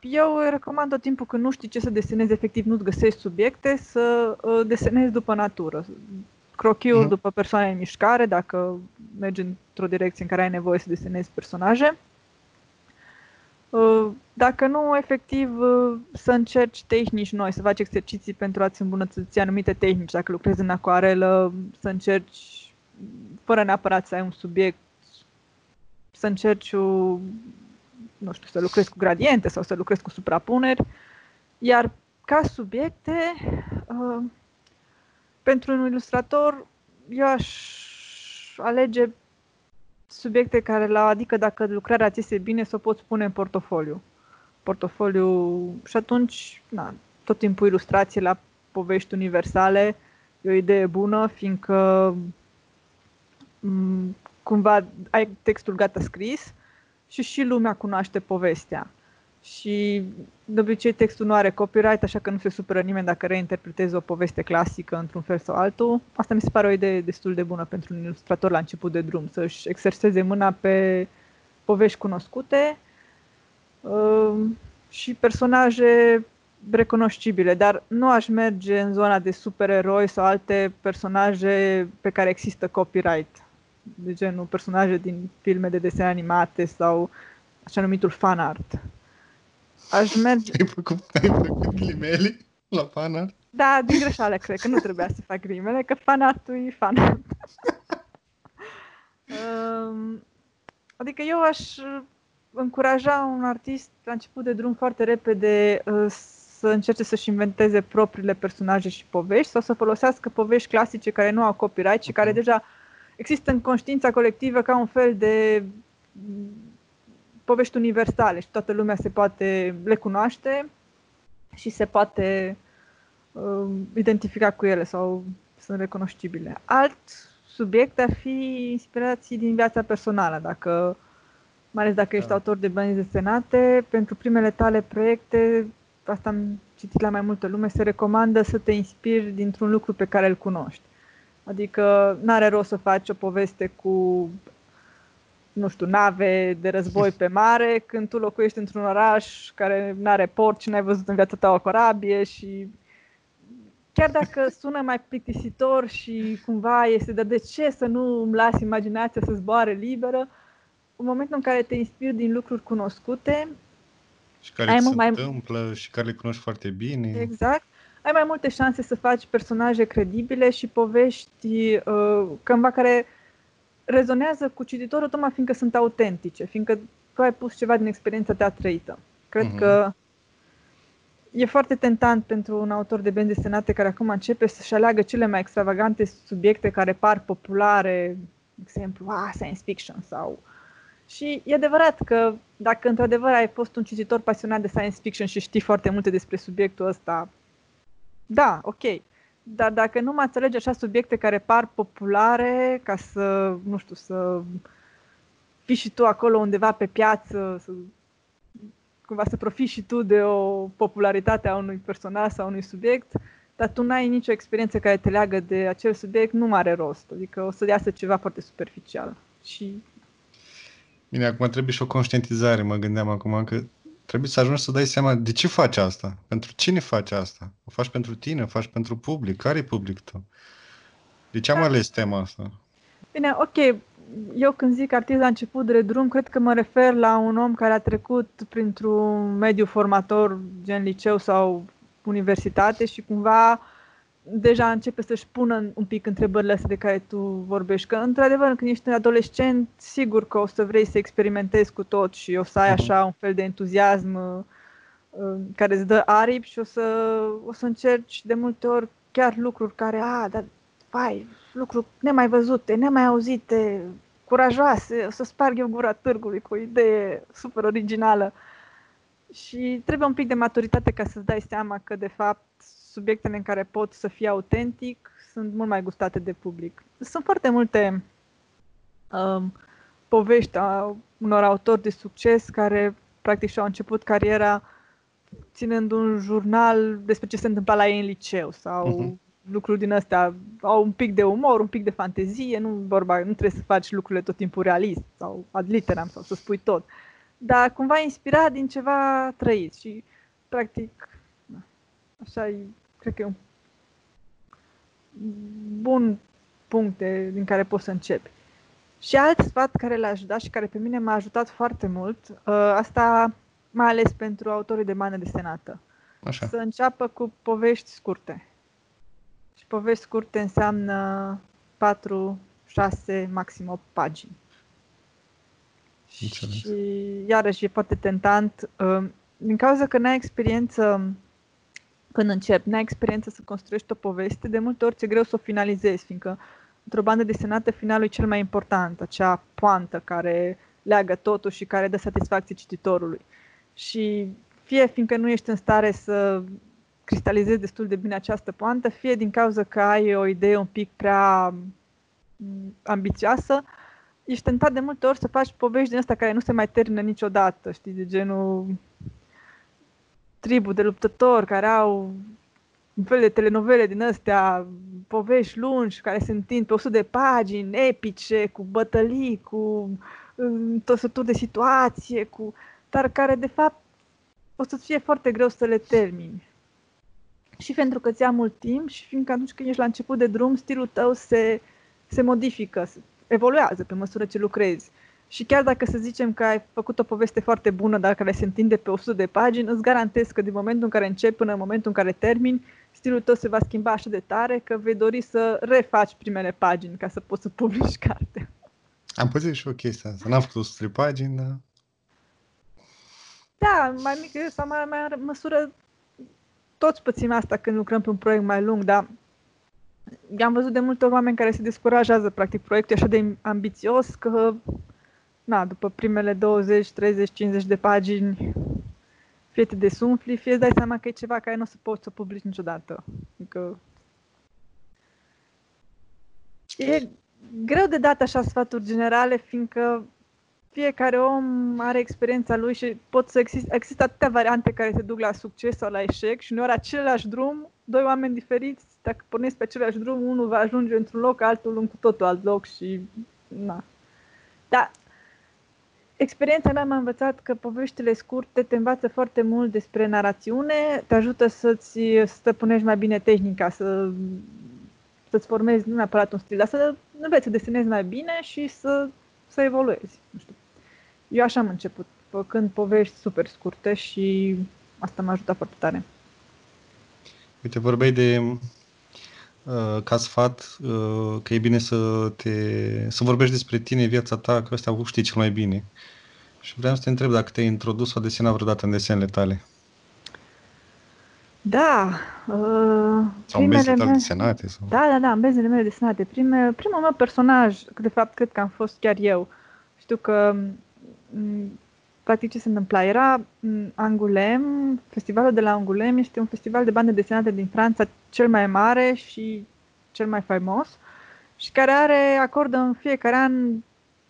Eu recomand tot timpul, când nu știi ce să desenezi, efectiv nu-ți găsești subiecte, să desenezi după natură. Crochiuri după persoane în mișcare, dacă mergi într-o direcție în care ai nevoie să desenezi personaje. Dacă nu, efectiv să încerci tehnici noi, să faci exerciții pentru a-ți îmbunătăți anumite tehnici. Dacă lucrezi în acoarelă, să încerci, fără neapărat să ai un subiect, să încerci nu știu, să lucrez cu gradiente sau să lucrez cu suprapuneri. Iar ca subiecte, pentru un ilustrator, eu aș alege subiecte care, adică dacă lucrarea ți iese bine, să o poți pune în portofoliu. Și atunci, tot timpul ilustrație la povești universale e o idee bună, fiindcă cumva ai textul gata scris și lumea cunoaște povestea. Și de obicei textul nu are copyright, așa că nu se supără nimeni dacă reinterpretezi o poveste clasică într-un fel sau altul. Asta mi se pare o idee destul de bună pentru un ilustrator la început de drum, să-și exerseze mâna pe povești cunoscute și personaje recunoscibile, dar nu aș merge în zona de supereroi sau alte personaje pe care există copyright, de genul personaje din filme de desene animate sau așa numitul fan art. Aș merge... Ai făcut glimele la fan art? Da, din greșeală, cred că nu trebuia să fac glimele, că fan artul e fan art. Adică eu aș încuraja un artist la început de drum foarte repede să încerce să-și inventeze propriile personaje și povești sau să folosească povești clasice care nu au copyright și care deja există în conștiința colectivă ca un fel de povești universale și toată lumea se poate le cunoaște și se poate identifica cu ele sau sunt recunoscibile. Alt subiect ar fi inspirații din viața personală, dacă, mai ales dacă ești autor de benzi desenate, pentru primele tale proiecte, asta am citit la mai multă lume, se recomandă să te inspiri dintr-un lucru pe care îl cunoști. Adică n-are rost să faci o poveste cu, nu știu, nave de război pe mare, când tu locuiești într-un oraș care n-are port și n-ai văzut în viața ta o corabie și chiar dacă sună mai plictisitor și cumva este, dar de ce să nu îmi las imaginația să zboare liberă, în momentul în care te inspiri din lucruri cunoscute și care întâmplă și care le cunoști foarte bine. Exact. Ai mai multe șanse să faci personaje credibile și povești cândva care rezonează cu cititorul, tocmai fiindcă sunt autentice, fiindcă tu ai pus ceva din experiența ta trăită. Cred că e foarte tentant pentru un autor de benzi desenate care acum începe să-și aleagă cele mai extravagante subiecte care par populare, de exemplu, science fiction sau... Și e adevărat că dacă într-adevăr ai fost un cititor pasionat de science fiction și știi foarte multe despre subiectul ăsta, da, ok. Dar dacă nu mă înțelegi așa subiecte care par populare, ca să, nu știu, să fii și tu acolo undeva pe piață, cumva să profiți și tu de o popularitate a unui personaj sau unui subiect, dar tu n-ai nicio experiență care te leagă de acel subiect, nu are rost. Adică o să iasă ceva foarte superficial. Și... Bine, acum trebuie și o conștientizare, mă gândeam acum, că trebuie să ajungi să dai seama de ce faci asta, pentru cine faci asta, o faci pentru tine, o faci pentru public, care e publicul tău? De ce am ales tema asta? Bine, ok, eu când zic artist la început de drum, cred că mă refer la un om care a trecut printr-un mediu formator, gen liceu sau universitate și cumva deja începe să-și pună un pic întrebările astea de care tu vorbești. Că, într-adevăr, când ești adolescent, sigur că o să vrei să experimentezi cu tot și o să ai așa un fel de entuziasm care îți dă aripi și o să încerci de multe ori chiar lucruri care, lucruri nemai văzute, nemai auzite, curajoase, o să sparg eu gura târgului cu o idee super originală. Și trebuie un pic de maturitate ca să-ți dai seama că, de fapt, subiectele în care pot să fie autentic sunt mult mai gustate de public. Sunt foarte multe povești a unor autori de succes care practic și-au început cariera ținând un jurnal despre ce se întâmpla la ei în liceu sau lucruri din astea. Au un pic de umor, un pic de fantezie, nu trebuie să faci lucrurile tot timpul realist sau ad literam sau să spui tot. Dar cumva inspirat din ceva trăit și practic așa e, cred că e un bun punct din care poți să începi. Și alt sfat care l-aș da și care pe mine m-a ajutat foarte mult, asta mai ales pentru autorii de bandă desenată, așa. Să înceapă cu povești scurte. Și povești scurte înseamnă 4, 6, maxim 8 pagini. Înțeles. Și iarăși e foarte tentant. Din cauza că n-ai experiență când începi, n-ai experiență să construiești o poveste, de multe ori ți-e greu să o finalizezi, fiindcă într-o bandă desenată finalul e cel mai important, acea poantă care leagă totul și care dă satisfacție cititorului. Și fie fiindcă nu ești în stare să cristalizezi destul de bine această poantă, fie din cauza că ai o idee un pic prea ambițioasă, ești tentat de multe ori să faci povești din astea care nu se mai termină niciodată, știi, de genul tribul de luptători care au un fel de telenovele din astea, povești lungi care se întind pe 100 de pagini, epice, cu bătălii, cu întorsături de situație, cu... dar care de fapt o să-ți fie foarte greu să le termini. Și pentru că ți-a mult timp și fiindcă atunci când ești la început de drum, stilul tău se modifică, evoluează pe măsură ce lucrezi. Și chiar dacă să zicem că ai făcut o poveste foarte bună, dar care se întinde pe 100 de pagini, îți garantez că din momentul în care începi până în momentul în care termini, stilul tău se va schimba așa de tare că vei dori să refaci primele pagini ca să poți să publici cartea. Am pățit și o chestie asta. N-am făcut 100 de pagini, dar... Da, mai mică sau mai în măsură, toți pățim asta când lucrăm pe un proiect mai lung, dar am văzut de multe ori oameni care se descurajează, practic, proiectul așa de ambițios că... Na, după primele 20, 30, 50 de pagini, fie te desumfli, fie îți dai seama că e ceva care nu o să poți să publici niciodată. Adică... E greu de dat așa sfaturi generale, fiindcă fiecare om are experiența lui și pot să există atâtea variante care te duc la succes sau la eșec și uneori același drum, doi oameni diferiți, dacă pornești pe același drum, unul va ajunge într-un loc, altul în cu totul alt loc și... Na. Dar... Experiența mea m-a învățat că poveștile scurte te învață foarte mult despre narațiune, te ajută să-ți stăpânești mai bine tehnica, să-ți formezi nu neapărat un stil, dar să înveți să desenezi mai bine și să evoluezi. Nu știu. Eu așa am început, făcând povești super scurte și asta m-a ajutat foarte tare. Uite, vorbeai de... ca sfat, că e bine să vorbești despre tine, viața ta, că ăsta o știi cel mai bine. Și vreau să te întreb dacă te-ai introdus sau desenat vreodată în desenele tale. Da. Sau bezele tale desenate. Sau... Da, bezele mele desenate. Primul meu personaj, de fapt, cred că am fost chiar eu. Știu că, practic, ce se întâmpla? Era Angoulême, festivalul de la Angoulême este un festival de bande desenate din Franța, cel mai mare și cel mai faimos și care acordă în fiecare an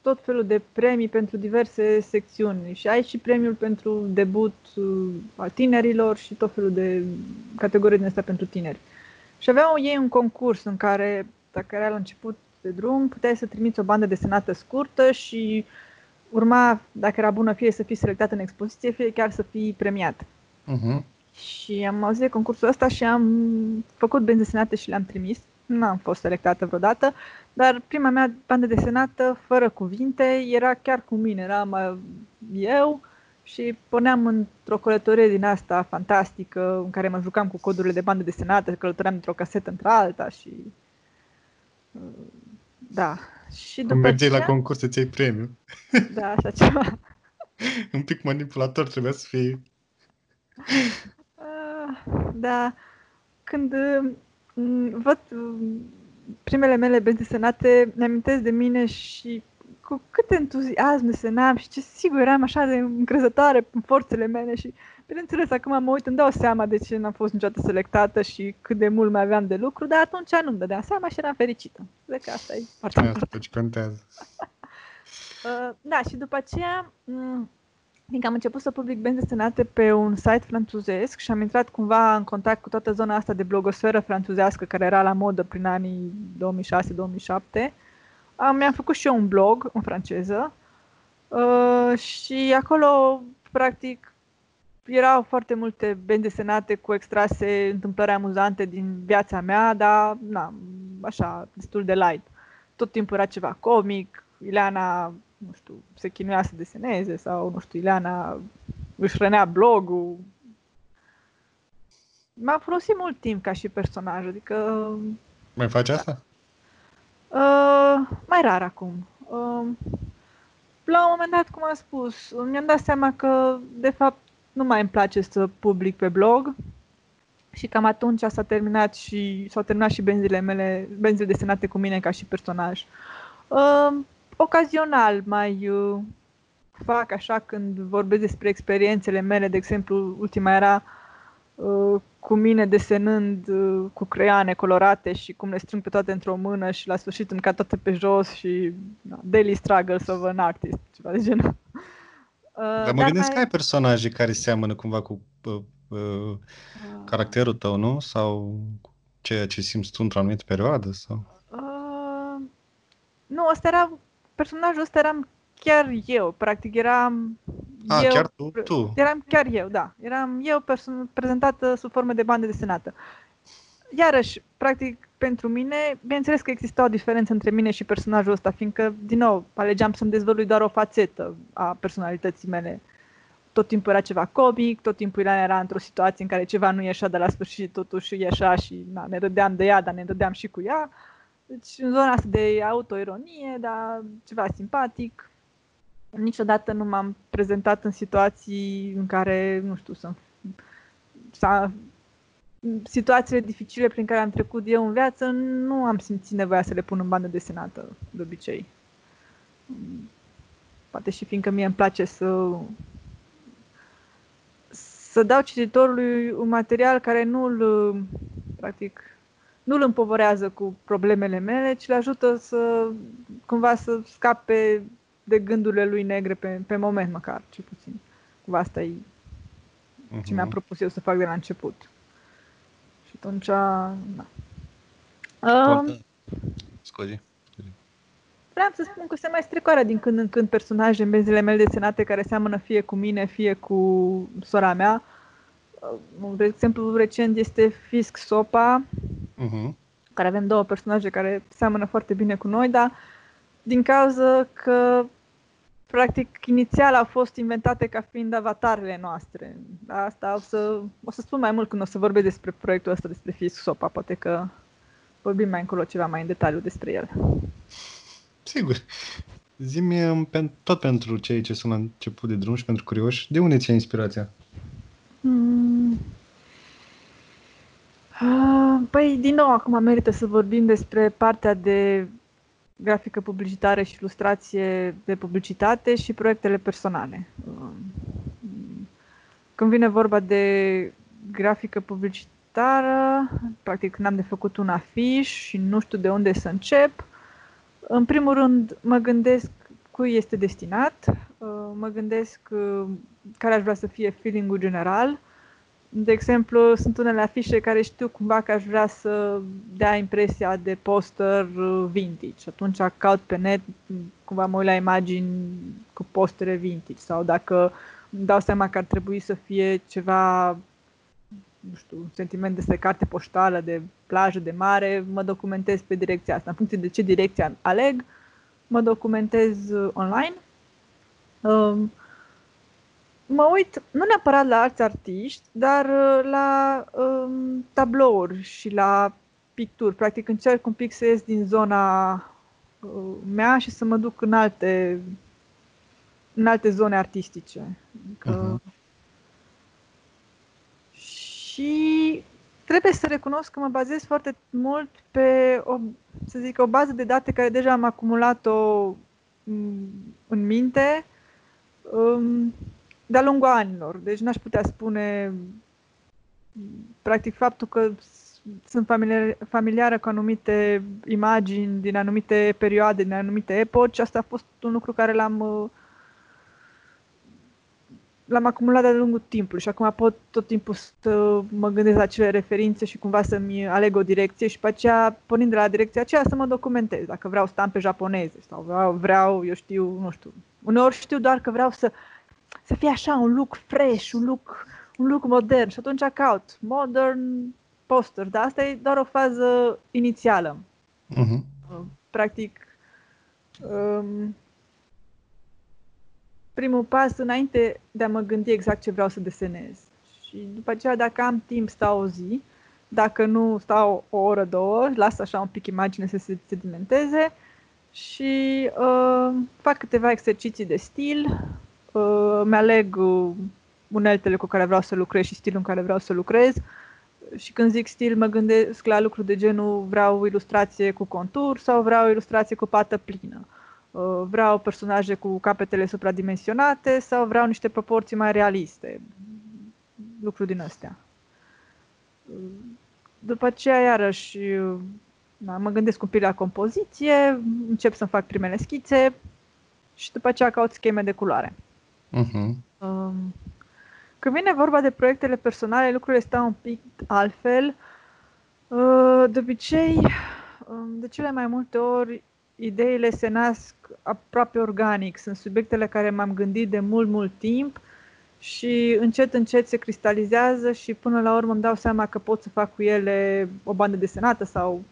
tot felul de premii pentru diverse secțiuni. Și ai și premiul pentru debut al tinerilor și tot felul de categorii din astea pentru tineri. Și aveau ei un concurs în care, dacă era la început de drum, puteai să trimiți o bandă desenată scurtă și urma, dacă era bună, fie să fii selectat în expoziție, fie chiar să fii premiat. Uh-huh. Și am auzit de concursul ăsta și am făcut benzi desenate și le-am trimis. Nu am fost selectată vreodată, dar prima mea bandă desenată, fără cuvinte, era chiar cu mine. Eram eu și porneam într-o călătorie din asta fantastică, în care mă jucam cu codurile de bandă desenată, călătoream într-o casetă într-alta și... Da. Și după mergeai la concurs să-ți iei premiu. Da, așa ceva. Un pic manipulator trebuia să fii. Da. Când văd primele mele benzi desenate, ne amintesc de mine și cu cât entuziasm desenam și ce sigur eram așa de încrezătoare în forțele mele și, bineînțeles, acum mă uit, îmi dau seama de ce n-am fost niciodată selectată și cât de mult mai aveam de lucru, dar atunci nu-mi dădeam seama și eram fericită. Cred că asta e foarte important. Da, și după aceea, fiindcă am început să public benzi desenate pe un site franțuzesc și am intrat cumva în contact cu toată zona asta de blogosferă franțuzească care era la modă prin anii 2006-2007, mi-am făcut și eu un blog în franceză și acolo, practic, erau foarte multe benzi desenate cu extrase întâmplări amuzante din viața mea, dar, na, așa, destul de light. Tot timpul era ceva comic, Ileana, nu știu, se chinuia să deseneze sau, nu știu, Ileana își hrănea blogul. M-am folosit mult timp ca și personaj, adică... Mai faci asta? Mai rar acum. la un moment dat, cum am spus, mi-am dat seama că, de fapt, nu mai îmi place să public pe blog. Și cam atunci s-au terminat și benzile desenate cu mine ca și personaj. Ocazional mai fac așa când vorbesc despre experiențele mele. De exemplu, ultima era cu mine desenând cu creioane colorate și cum le strâng pe toate într-o mână și la sfârșit îmi cad toate pe jos și daily struggles of an artist, ceva de genul. Dar mă gândesc că ai personaje care seamănă cumva cu caracterul tău, nu? Sau ceea ce simți tu într-o anumită perioadă? Sau? Nu, ăsta era, personajul ăsta eram chiar eu, practic eram eu. Chiar tu? Eram chiar eu, da. Eram eu prezentată sub formă de bandă desenată. Iarăși, practic, pentru mine, bineînțeles că exista o diferență între mine și personajul ăsta, fiindcă, din nou, alegeam să-mi dezvălui doar o fațetă a personalității mele. Tot timpul era ceva comic, tot timpul Ileana era într-o situație în care ceva nu ieșea, dar la sfârșit totuși ieșea și ne râdeam de ea, dar ne râdeam și cu ea. Deci în zona asta de autoironie, dar ceva simpatic. Niciodată nu m-am prezentat în situații în care, nu știu, situațiile dificile prin care am trecut eu în viață, nu am simțit nevoia să le pun în bandă desenată, de obicei. Poate și fiindcă mie îmi place să dau cititorului un material care nu-l împovorează cu problemele mele, ci le ajută să cumva să scape de gândurile lui negre pe moment măcar, cel puțin. Cumva asta e ce mi-am propus eu să fac de la început. Și atunci, da. Scuze. Vreau să spun că se mai strecoară din când în când personaje în benzile mele desenate care seamănă fie cu mine, fie cu sora mea. De exemplu, recent este Fisksoppa, care avem două personaje care seamănă foarte bine cu noi, dar din cauza că, practic, inițial au fost inventate ca fiind avatarele noastre. Asta o să spun mai mult când o să vorbesc despre proiectul ăsta, despre Fisksoppa, poate că vorbim mai încolo ceva mai în detaliu despre el. Sigur. Zi-mi, tot pentru cei ce sunt la început de drum și pentru curioși, de unde ți-ai inspirația? Păi, din nou, acum merită să vorbim despre partea de grafică publicitară și ilustrație de publicitate și proiectele personale. Când vine vorba de grafică publicitară, practic când am de făcut un afiș și nu știu de unde să încep, în primul rând mă gândesc cui este destinat, mă gândesc care aș vrea să fie feeling-ul general. De exemplu, sunt unele afișe care știu cumva că aș vrea să dea impresia de poster vintage. Atunci caut pe net, cumva mă uit la imagini cu postere vintage sau dacă îmi dau seama că ar trebui să fie ceva, nu știu, un sentiment despre carte poștală, de plajă, de mare, mă documentez pe direcția asta. În funcție de ce direcție aleg, mă documentez online. Mă uit nu neapărat la alți artiști, dar la tablouri și la picturi. Practic încerc un pic să ies din zona mea și să mă duc în alte zone artistice. Și trebuie să recunosc că mă bazez foarte mult pe o bază de date care deja am acumulat-o în minte de-a lungul anilor. Deci n-aș putea spune, practic, faptul că sunt familiară cu anumite imagini din anumite perioade, din anumite epoci. Asta a fost un lucru care l-am acumulat de-a lungul timpului și acum pot tot timpul să mă gândesc la acele referințe și cumva să-mi aleg o direcție și pe aceea, pornind de la direcția aceea, să mă documentez. Dacă vreau stampe japoneze sau vreau, eu știu, nu știu. Uneori știu doar că vreau să fie așa un look fresh, un look modern și atunci caut modern poster, dar asta e doar o fază inițială. Practic, primul pas înainte de a mă gândi exact ce vreau să desenez. Și după aceea, dacă am timp, stau o zi, dacă nu, stau o oră, două, las așa un pic imaginea să se sedimenteze și fac câteva exerciții de stil, mi-aleg uneltele cu care vreau să lucrez și stilul în care vreau să lucrez. Și când zic stil, mă gândesc la lucruri de genul vreau ilustrație cu contur sau vreau ilustrație cu pată plină. Vreau personaje cu capetele supradimensionate sau vreau niște proporții mai realiste. Lucruri din astea. După aceea, iarăși, mă gândesc un pic la compoziție, încep să-mi fac primele schițe și după aceea caut scheme de culoare. Când vine vorba de proiectele personale, lucrurile stau un pic altfel. De obicei, de cele mai multe ori, ideile se nasc aproape organic. Sunt subiectele care m-am gândit de mult, mult timp și încet, încet se cristalizează și până la urmă îmi dau seama că pot să fac cu ele o bandă desenată sau un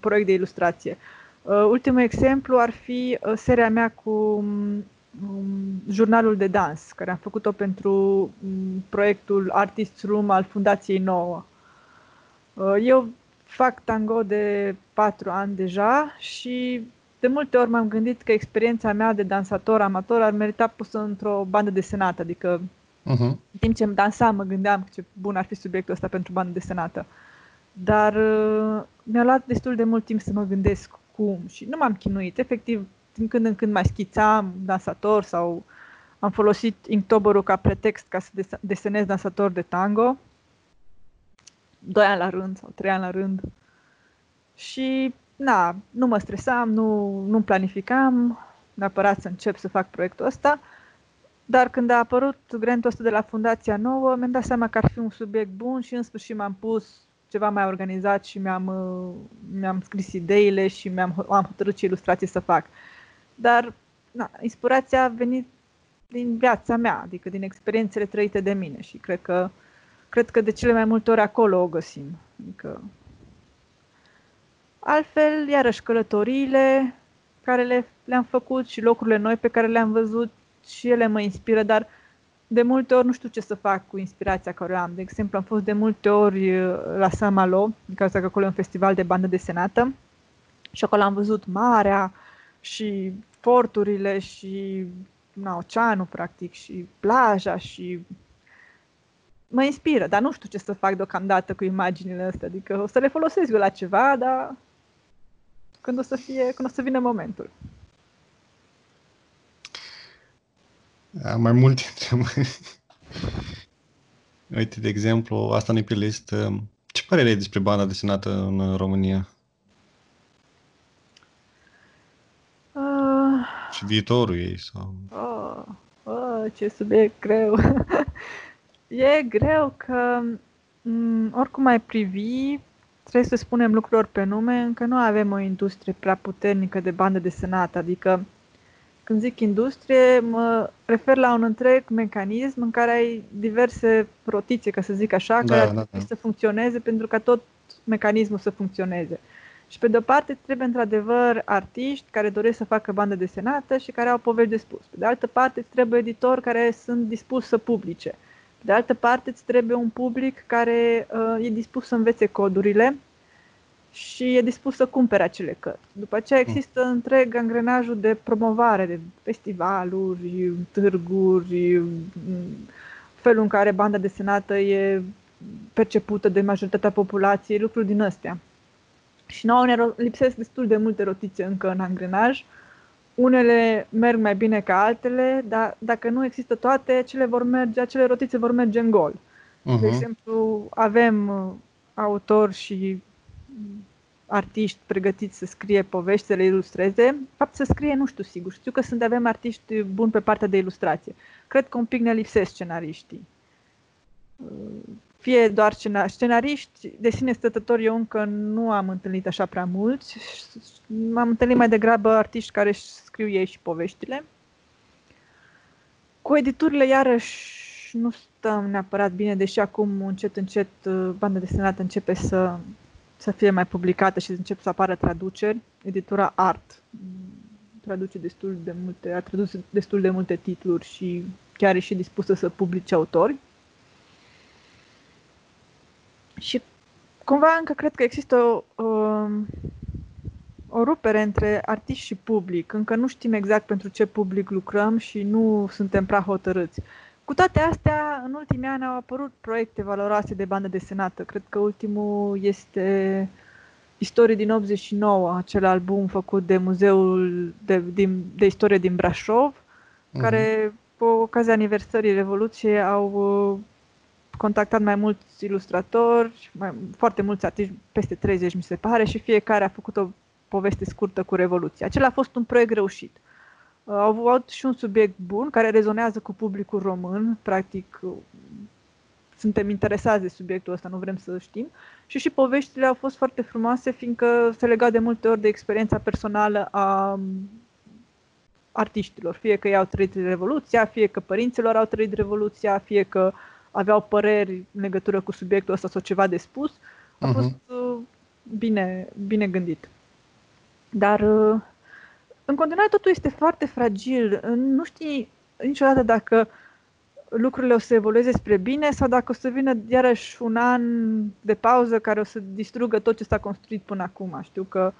proiect de ilustrație. Ultimul exemplu ar fi seria mea cu jurnalul de dans, care am făcut-o pentru proiectul Artist Room al Fundației Nouă. Eu fac tango de 4 ani deja și de multe ori m-am gândit că experiența mea de dansator amator ar merita pusă într-o bandă desenată, adică în timp ce îmi dansam mă gândeam ce bun ar fi subiectul ăsta pentru bandă desenată. Dar mi-a luat destul de mult timp să mă gândesc cum și nu m-am chinuit, efectiv. Din când în când mai schițam dansator sau am folosit Inctoborul ca pretext ca să desenez dansator de tango. 2 ani la rând sau 3 ani la rând. Și nu mă stresam, nu planificam neapărat să încep să fac proiectul ăsta. Dar când a apărut grantul ăsta de la Fundația Nouă, mi-am dat seama că ar fi un subiect bun și în sfârșit m-am pus ceva mai organizat și mi-am scris ideile și am hotărât ce ilustrații să fac. Dar inspirația a venit din viața mea, adică din experiențele trăite de mine și cred că de cele mai multe ori acolo o găsim. Adică... Altfel, iarăși călătoriile care le-am făcut și locurile noi pe care le-am văzut și ele mă inspiră, dar de multe ori nu știu ce să fac cu inspirația care o am. De exemplu, am fost de multe ori la Saint-Malo, din cauza că acolo e un festival de bandă desenată și acolo am văzut marea și forturile și oceanul, practic, și plaja și mă inspiră, dar nu știu ce să fac deocamdată cu imaginile astea. Adică o să le folosesc eu la ceva, dar când o să vină momentul. Mai multe întrebări. Uite, de exemplu, asta ne prilește. Ce părere ai despre banda desenată în România? Și viitorul ei? Sau... ce subiect greu! E greu că oricum ai privi, trebuie să spunem lucrurilor pe nume, încă nu avem o industrie prea puternică de bandă desenată, adică când zic industrie, mă refer la un întreg mecanism în care ai diverse rotițe, ca să zic așa, care ar trebui să funcționeze pentru ca tot mecanismul să funcționeze. Și pe de-o parte trebuie într-adevăr artiști care doresc să facă bandă desenată și care au povești de spus. Pe de altă parte trebuie editori care sunt dispuși să publice. Pe de altă parte îți trebuie un public care e dispus să învețe codurile și e dispus să cumpere acele cărți. După aceea există întreg angrenajul de promovare, de festivaluri, târguri, felul în care banda desenată e percepută de majoritatea populației, lucruri din astea. Și nouă ne lipsesc destul de multe rotițe încă în angrenaj. Unele merg mai bine ca altele, dar dacă nu există toate, acele rotițe vor merge în gol. De exemplu, avem autori și artiști pregătiți să scrie povești, să le ilustreze. De fapt, să scrie nu știu sigur. Știu că avem artiști buni pe partea de ilustrație. Cred că un pic ne lipsesc scenariștii. Fie doar scenariști, de sine stătători eu încă nu am întâlnit așa prea mulți. M-am întâlnit mai degrabă artiști care scriu ei și poveștile. Cu editurile, iarăși, nu stăm neapărat bine, deși acum încet, încet, banda desenată începe să fie mai publicată și încep să apară traduceri. Editura Art a tradus destul de multe titluri și chiar e și dispusă să publice autori. Și cumva încă cred că există o, o rupere între artiști și public. Încă nu știm exact pentru ce public lucrăm și nu suntem prea hotărâți. Cu toate astea, în ultimii ani au apărut proiecte valoroase de bandă desenată. Cred că ultimul este Istorii din 89, acel album făcut de Muzeul de Istorie din Brașov, care, cu ocazia aniversării Revoluției, au contactat mai mulți ilustratori, foarte mulți artiști, peste 30 mi se pare, și fiecare a făcut o poveste scurtă cu Revoluția. Acela a fost un proiect reușit. Au avut și un subiect bun care rezonează cu publicul român, practic suntem interesați de subiectul ăsta, nu vrem să știm, și poveștile au fost foarte frumoase, fiindcă se legau de multe ori de experiența personală a artiștilor, fie că ei au trăit Revoluția, fie că părinților au trăit Revoluția, fie că aveau păreri în legătură cu subiectul ăsta sau ceva de spus. A fost bine gândit. Dar în continuare totul este foarte fragil. Nu știi niciodată dacă lucrurile o să evolueze spre bine sau dacă o să vină iarăși un an de pauză care o să distrugă tot ce s-a construit până acum. Știu că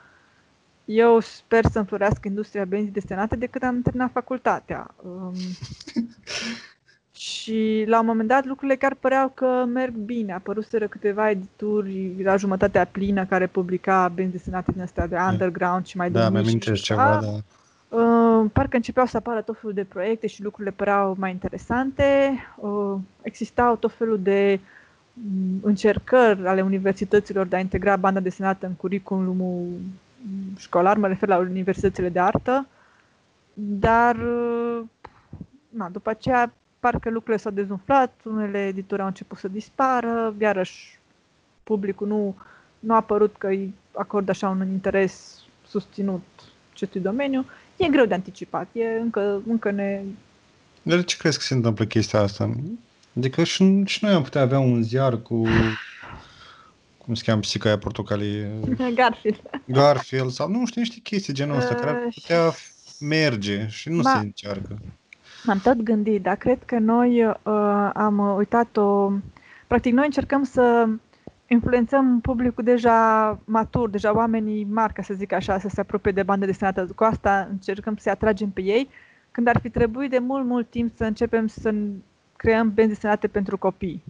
eu sper să înflorească industria benzii desenate de când am terminat facultatea. Și la un moment dat lucrurile chiar păreau că merg bine. Apăruseră câteva edituri la jumătatea plină care publica benzi desenate din astea de underground și mai de mici. Parcă începeau să apară tot felul de proiecte și lucrurile păreau mai interesante. Existau tot felul de încercări ale universităților de a integra banda desenată în curriculumul școlar, mă refer la universitățile de artă, dar după aceea parcă lucrurile s-au dezumflat, unele edituri au început să dispară, iarăși publicul nu a părut că îi acordă așa un interes susținut acestui domeniu. E greu de anticipat, încă ne... Dar ce crezi că se întâmplă chestia asta? Adică și noi am putea avea un ziar cu... cum se cheamă pisica aia portocalii? Garfield. Sau nu știi chestii genul ăsta care ar putea merge și nu se încearcă. M-am tot gândit, dar cred că noi am uitat-o... Practic, noi încercăm să influențăm publicul deja matur, deja oamenii mari, ca să zic așa, să se apropie de bandă desenată. Cu asta încercăm să-i atragem pe ei, când ar fi trebuit de mult timp să începem să creăm benzi desenate pentru copii.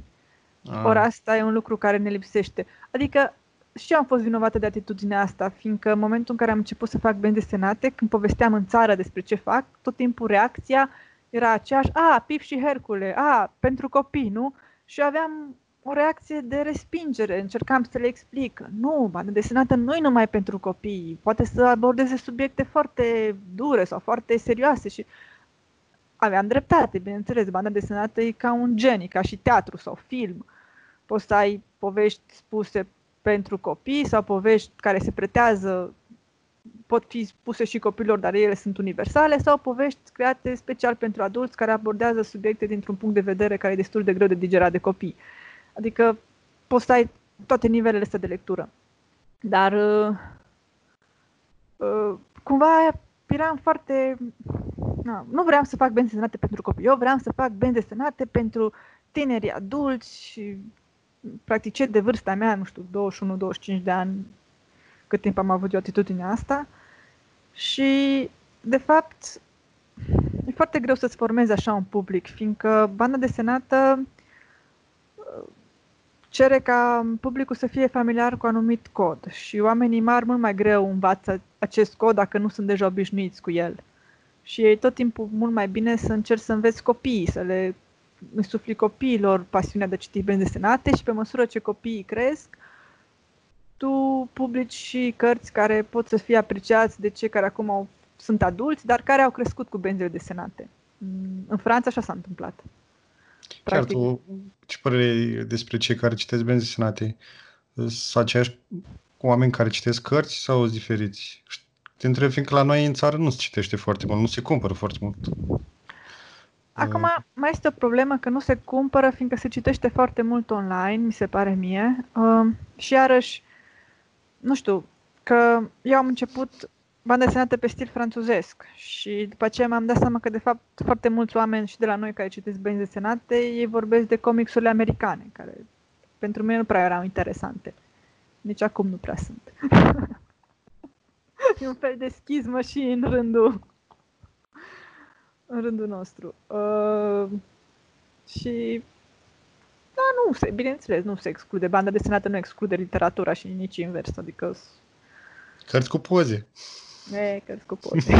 Ori asta e un lucru care ne lipsește. Adică și eu am fost vinovată de atitudinea asta, fiindcă în momentul în care am început să fac benzi desenate, când povesteam în țară despre ce fac, tot timpul reacția era aceeași: Pip și Hercule, pentru copii, nu? Și aveam o reacție de respingere, încercam să le explic: nu, bandă desenată nu-i numai pentru copii, poate să abordeze subiecte foarte dure sau foarte serioase. Și aveam dreptate, bineînțeles, banda desenată e ca un genii, ca și teatru sau film. Poți să ai povești spuse pentru copii sau povești care se pretează, pot fi spuse și copilor, dar ele sunt universale, sau povești create special pentru adulți care abordează subiecte dintr-un punct de vedere care e destul de greu de digerat de copii. Adică poți să ai toate nivelele astea de lectură. Dar cumva eram foarte... Nu vreau să fac benzi desenate pentru copii, eu vreau să fac benzi desenate pentru tineri, adulți și practic de vârsta mea, nu știu, 21-25 de ani, cât timp am avut eu atitudinea asta. Și, de fapt, e foarte greu să-ți formezi așa un public, fiindcă banda desenată cere ca publicul să fie familiar cu anumit cod și oamenii mari mult mai greu învață acest cod dacă nu sunt deja obișnuiți cu el. Și e tot timpul mult mai bine să încerci să înveți copiii, să le însufli copiilor pasiunea de a citi benzi desenate și pe măsură ce copiii cresc, tu publici și cărți care pot să fie apreciați de cei care acum sunt adulți, dar care au crescut cu benzile desenate. În Franța așa s-a întâmplat. Chiar tu, ce părere ai despre cei care citesc benzi desenate? Sunt aceiași oameni care citesc cărți sau sunt diferiți? Te întreb, fiindcă la noi în țară nu se citește foarte mult, nu se cumpără foarte mult. Acum mai este o problemă că nu se cumpără, fiindcă se citește foarte mult online, mi se pare mie. Și iarăși, nu știu, că eu am început banda desenată pe stil franțuzesc și după aceea m-am dat seama că de fapt foarte mulți oameni și de la noi care citesc benzi desenate, ei vorbesc de comicsurile americane, care pentru mine nu prea erau interesante. Nici acum nu prea sunt. fi un fel de schismă și în rândul nostru. Și da, bineînțeles, nu se exclude. Banda desenată nu exclude literatura și nici invers, adică... Cărți cu poze. Cărți cu poze.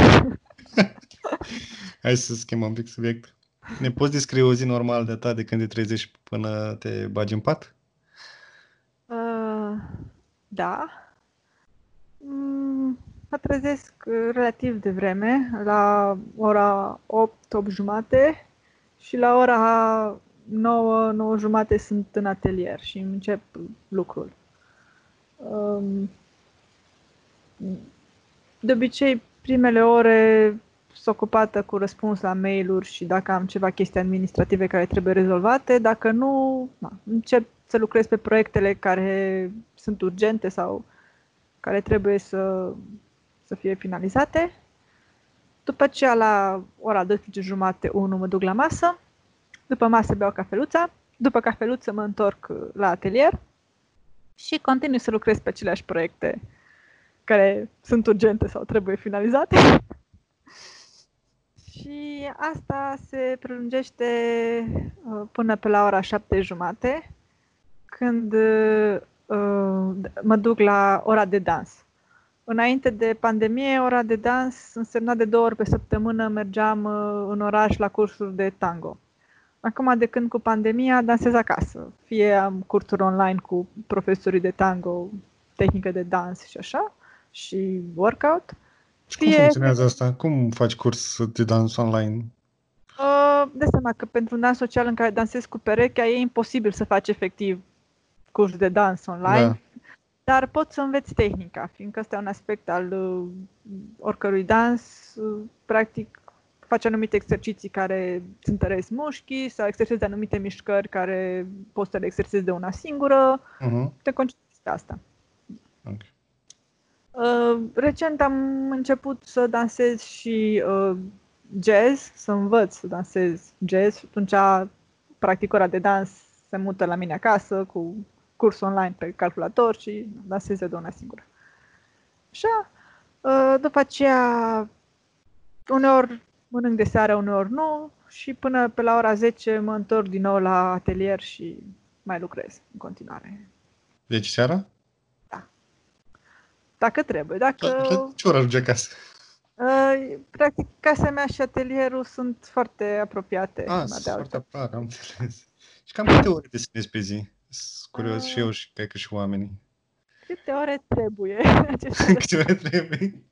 Hai să schimbăm un pic subiect. Ne poți descrie o zi normală de-a ta de când te trezești până te bagi în pat? Da. Mă trezesc relativ devreme, la ora 8:30 și la ora 9:30 sunt în atelier și încep lucrul. De obicei, primele ore sunt ocupată cu răspuns la mail-uri și dacă am ceva chestii administrative care trebuie rezolvate, dacă nu, încep să lucrez pe proiectele care sunt urgente sau care trebuie să fie finalizate. După aceea, la ora 12:30-1, mă duc la masă. După masă beau cafeluța. După cafeluță mă întorc la atelier și continui să lucrez pe aceleași proiecte care sunt urgente sau trebuie finalizate. Și asta se prelungește până pe la ora 7:30, când mă duc la ora de dans. Înainte de pandemie, ora de dans însemna de 2 ori pe săptămână mergeam în oraș la cursuri de tango. Acum, de când cu pandemia, dansez acasă. Fie am cursuri online cu profesorii de tango, tehnică de dans și așa, și workout. Și cum funcționează asta? Cum faci curs de dans online? De seama că pentru un dans social în care dansezi cu perechea e imposibil să faci efectiv curs de dans online, da. Dar poți să înveți tehnica, fiindcă ăsta e un aspect al oricărui dans. Practic, faci anumite exerciții care îți întăresc mușchii sau exersezi anumite mișcări care poți să le exersezi de una singură. Te concentrezi pe asta. Okay. Recent am început să dansez și jazz, să învăț să dansez jazz. Atunci practicora de dans se mută la mine acasă cu curs online pe calculator și dansez de una singură. Așa, după aceea uneori mănânc de seară, uneori nu și până pe la ora 10 mă întorc din nou la atelier și mai lucrez în continuare. Deci seara? Dacă trebuie, dacă... Ce oră ajunge acasă? Practic, casa mea și atelierul sunt foarte apropiate. Sunt foarte aproape, am înțeles. Și cam câte ore desenezi pe zi? Sunt curios și eu și cred că și oamenii. Câte ore trebuie? Câte ore trebuie?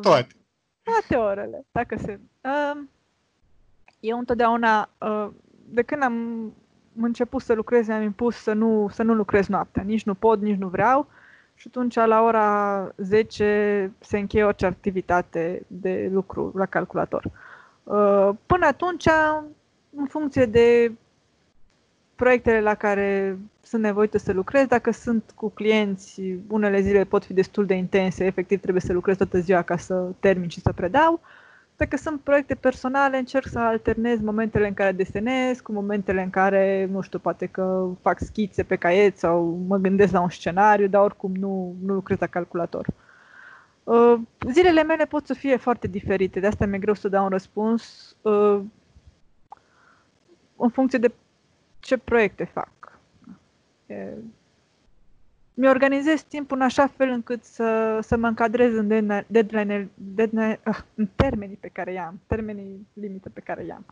Toate. Toate orele, dacă se... Eu întotdeauna, de când am... Am început să lucrez, mi-am impus să nu lucrez noaptea. Nici nu pot, nici nu vreau. Și atunci, la ora 10, se încheie orice activitate de lucru la calculator. Până atunci, în funcție de proiectele la care sunt nevoită să lucrez, dacă sunt cu clienți, unele zile pot fi destul de intense, efectiv trebuie să lucrez toată ziua ca să termin și să predau. Dacă sunt proiecte personale, încerc să alternez momentele în care desenez cu momentele în care, nu știu, poate că fac schițe pe caiet sau mă gândesc la un scenariu, dar oricum nu lucrez la calculator. Zilele mele pot să fie foarte diferite, de asta mi-e greu să dau un răspuns în funcție de ce proiecte fac. Mi-organizez timpul în așa fel încât să mă încadrez în deadline, în termenii pe care i-am, termenii limită pe care i-am.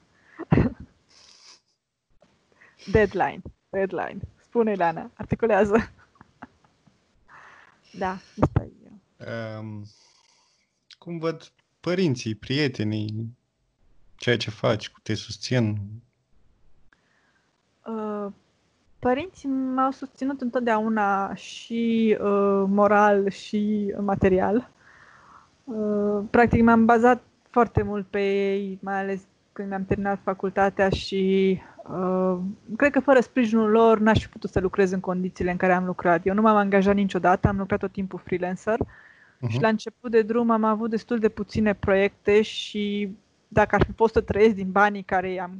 Deadline. Spune, Ileana, articulează. Da, asta e. Cum văd părinții, prietenii, ceea ce faci, cum te susțin? Părinții m-au susținut întotdeauna și moral și material. Practic m-am bazat foarte mult pe ei, mai ales când am terminat facultatea și cred că fără sprijinul lor n-aș fi putut să lucrez în condițiile în care am lucrat. Eu nu m-am angajat niciodată, am lucrat tot timpul freelancer și la început de drum am avut destul de puține proiecte și dacă ar fi fost să trăiesc din banii care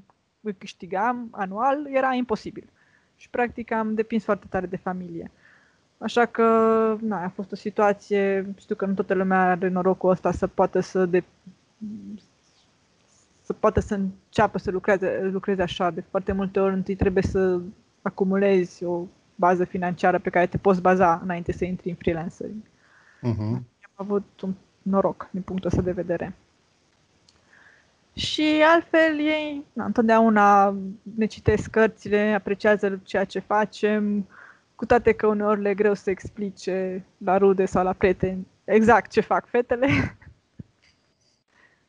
îi câștigam anual, era imposibil. Și practic am depins foarte tare de familie. Așa că na, a fost o situație, știu că nu toată lumea are norocul ăsta să poată să înceapă să lucreze așa. De foarte multe ori întâi trebuie să acumulezi o bază financiară pe care te poți baza înainte să intri în freelancering. Uh-huh. Am avut un noroc din punctul ăsta de vedere. Și altfel ei întotdeauna ne citesc cărțile, apreciază ceea ce facem, cu toate că uneori le e greu să explice la rude sau la prieteni exact ce fac fetele.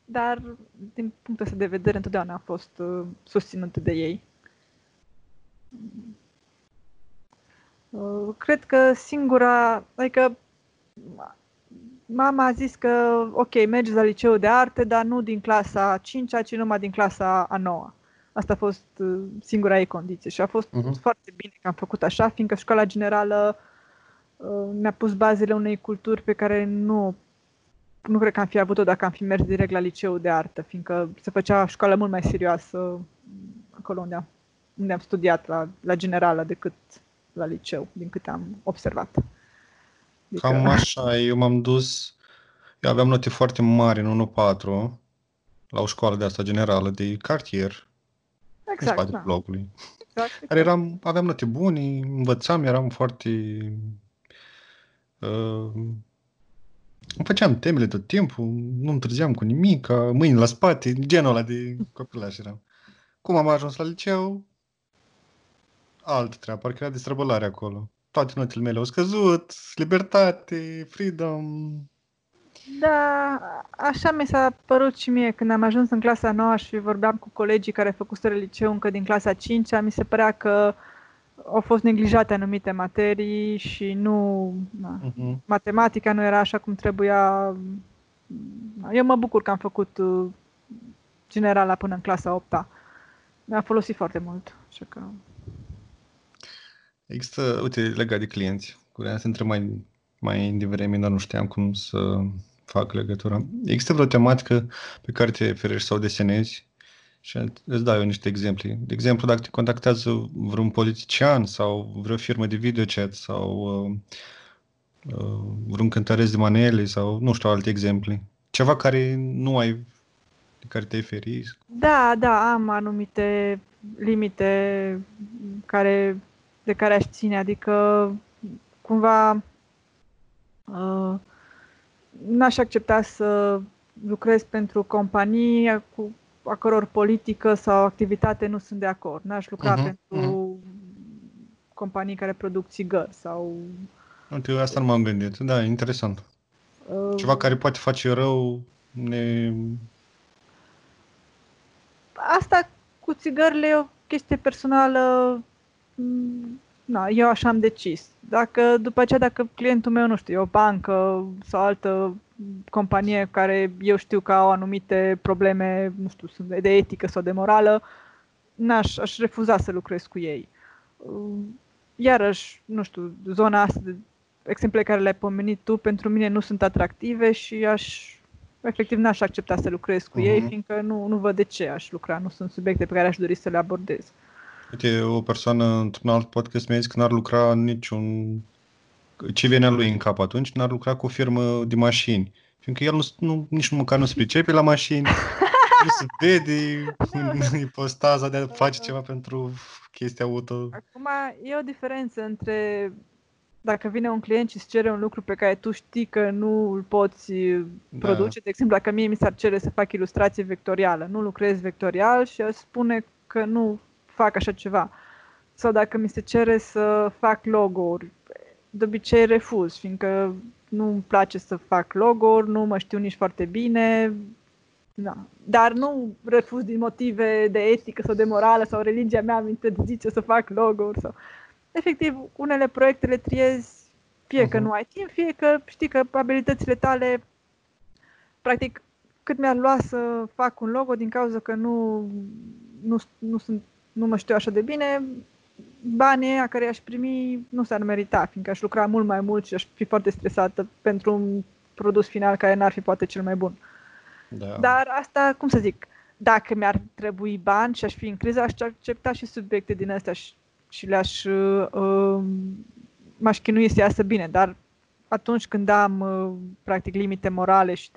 Dar din punctul ăsta de vedere întotdeauna am fost susținută de ei. Cred că singura, adică mama a zis că ok, mergi la liceu de arte, dar nu din clasa 5-a, ci numai din clasa a 9-a. Asta a fost singura ei condiție și a fost foarte bine că am făcut așa, fiindcă școala generală mi-a pus bazele unei culturi pe care nu cred că am fi avut-o dacă am fi mers direct la liceu de artă, fiindcă se făcea școală mult mai serioasă acolo unde am studiat la generală decât la liceu, din câte am observat. Adică... Cam așa, eu m-am dus, eu aveam note foarte mari în 1-4 la o școală de asta generală, de cartier, exact, în spatele blocului. Exact, exact. Aveam note bune, învățam, eram foarte... Îmi făceam temele tot timpul, nu întârziam cu nimic, mâini la spate, genul ăla de copilaș eram. Cum am ajuns la liceu? Altă treabă, parcă era destrăbălare acolo. Toate notele mele au scăzut, libertate, freedom. Da, așa mi s-a părut și mie. Când am ajuns în clasa 9 și vorbeam cu colegii care făcuseră liceu încă din clasa 5-a, mi se părea că au fost neglijate anumite materii și nu... Matematica nu era așa cum trebuia. Eu mă bucur că am făcut generala până în clasa 8-a. Mi-a folosit foarte mult, așa că... Există, uite, legat de clienți, vreau să întreb mai devreme, dar nu știam cum să fac legătura. Există vreo tematică pe care te ferești sau desenezi? Și îți dau eu niște exemple. De exemplu, dacă te contactează vreun politician sau vreo firmă de videochat sau vreun cântăresc de manele sau, nu știu, alte exemple. Ceva care nu ai, de care te-ai ferit? Da, am anumite limite de care aș ține, adică cumva n-aș accepta să lucrez pentru companii cu a căror politică sau activitate nu sunt de acord. N-aș lucra pentru companii care produc țigări sau... Uite, asta nu m-am gândit, da, e interesant. Ceva care poate face rău Asta cu țigările e o chestie personală. Na, eu așa am decis. Dacă clientul meu, nu știu, e o bancă sau altă companie care eu știu că au anumite probleme, nu știu, de etică sau de morală, aș refuza să lucrez cu ei. Iarăși, nu știu, zona asta, exemple care le-ai pomenit tu, pentru mine nu sunt atractive și efectiv n-aș accepta să lucrez cu ei, fiindcă nu văd de ce aș lucra, nu sunt subiecte pe care aș dori să le abordez. Uite, o persoană într-un alt podcast mi-a zis că n-ar lucra ce venea lui în cap atunci, n-ar lucra cu o firmă de mașini. Fiindcă el nici măcar nu se pricepe la mașini, nu se vede în ipostaza de a face ceva pentru chestia auto. Acum e o diferență între dacă vine un client și îți cere un lucru pe care tu știi că nu îl poți produce. De exemplu, dacă mie mi s-ar cere să fac ilustrație vectorială, nu lucrez vectorial și îți spune că nu fac așa ceva. Sau dacă mi se cere să fac logo-uri, de obicei refuz, fiindcă nu îmi place să fac logo-uri, nu mă știu nici foarte bine. Da. Dar nu refuz din motive de etică sau de morală sau religia mea îmi interzice să fac logo-uri. Sau... Efectiv, unele proiecte le triezi fie că nu ai timp, fie că știi că abilitățile tale, practic, cât mi-ar lua să fac un logo din cauza că nu mă știu așa de bine, banii aia care i-aș primi nu s-ar merita, fiindcă aș lucra mult mai mult și aș fi foarte stresată pentru un produs final care n-ar fi poate cel mai bun. Da. Dar asta, cum să zic, dacă mi-ar trebui bani și aș fi în criză, aș accepta și subiecte din astea și le-aș m-aș chinui să iasă bine, dar atunci când am practic limite morale și,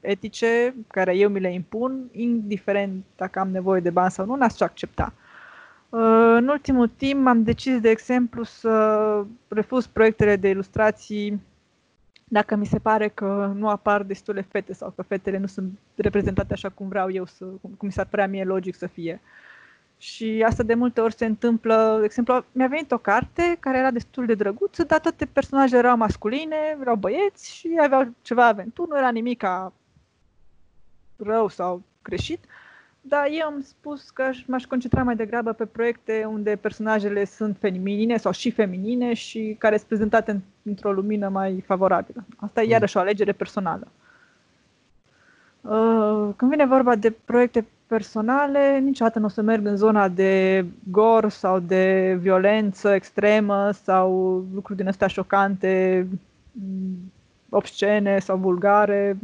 etice, care eu mi le impun, indiferent dacă am nevoie de bani sau nu, n-aș accepta. În ultimul timp am decis, de exemplu, să refuz proiectele de ilustrații dacă mi se pare că nu apar destule fete sau că fetele nu sunt reprezentate așa cum vreau eu, cum mi s-ar părea mie logic să fie. Și asta de multe ori se întâmplă. De exemplu, mi-a venit o carte care era destul de drăguță, dar toate personajele erau masculine, erau băieți și aveau ceva aventuri, nu era nimica rău sau greșit. Dar eu am spus că m-aș concentra mai degrabă pe proiecte unde personajele sunt feminine sau și feminine și care sunt prezentate într-o lumină mai favorabilă. Asta e iarăși o alegere personală. Când vine vorba de proiecte personale, niciodată nu o să merg în zona de gore sau de violență extremă sau lucruri din astea șocante, obscene sau vulgare.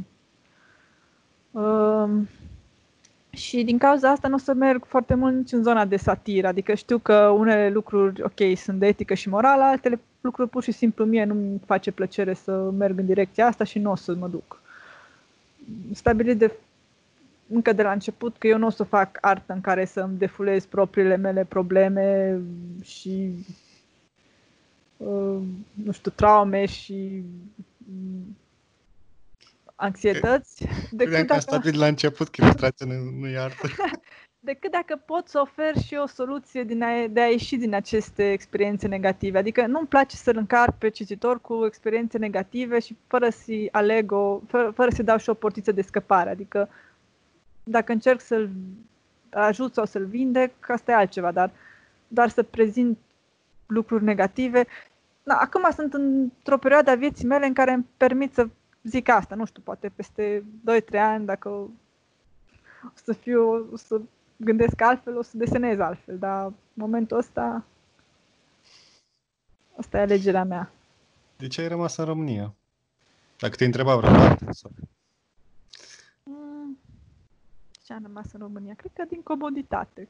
Și din cauza asta nu o să merg foarte mult nici în zona de satiră, adică știu că unele lucruri, ok, sunt de etică și morală, altele lucruri pur și simplu mie nu-mi face plăcere să merg în direcția asta și nu o să mă duc. Stabilit încă de la început că eu nu o să fac artă în care să îmi defulez propriile mele probleme și, nu știu, traume și anxietăți. Credeam că am stabilit la început că ilustrația nu e artă. Decât dacă pot să ofer și o soluție de a ieși din aceste experiențe negative. Adică nu-mi place să-l încarc pe cititor cu experiențe negative și fără să-i dau și o portiță de scăpare. Adică dacă încerc să-l ajut sau să-l vindec, asta e altceva, dar să prezint lucruri negative. Da, acum sunt într-o perioadă a vieții mele în care îmi permit să zic asta, nu știu, poate peste 2-3 ani, dacă o să gândesc altfel, o să desenez altfel, dar în momentul ăsta, asta e alegerea mea. De ce ai rămas în România? Dacă te întreba vreodată. De ce am rămas în România? Cred că din comoditate.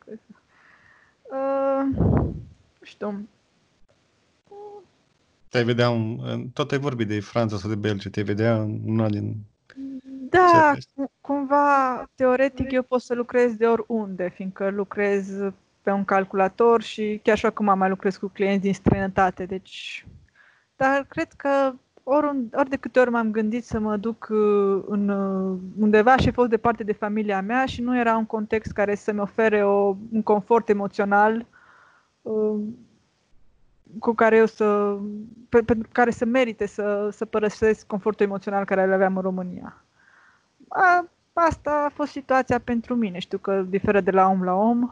Nu știu. Te-ai vedea, tot ai vorbit de Franța sau de Belgia, te-ai vedea una din... Da, cumva, teoretic, eu pot să lucrez de oriunde, fiindcă lucrez pe un calculator și chiar și acum mai lucrez cu clienți din străinătate, deci... Dar cred că ori de câte ori m-am gândit să mă duc undeva și a fost departe de familia mea și nu era un context care să-mi ofere un confort emoțional cu care eu pentru care să merite să părăsesc confortul emoțional care îl aveam în România. Asta a fost situația pentru mine, știu că diferă de la om la om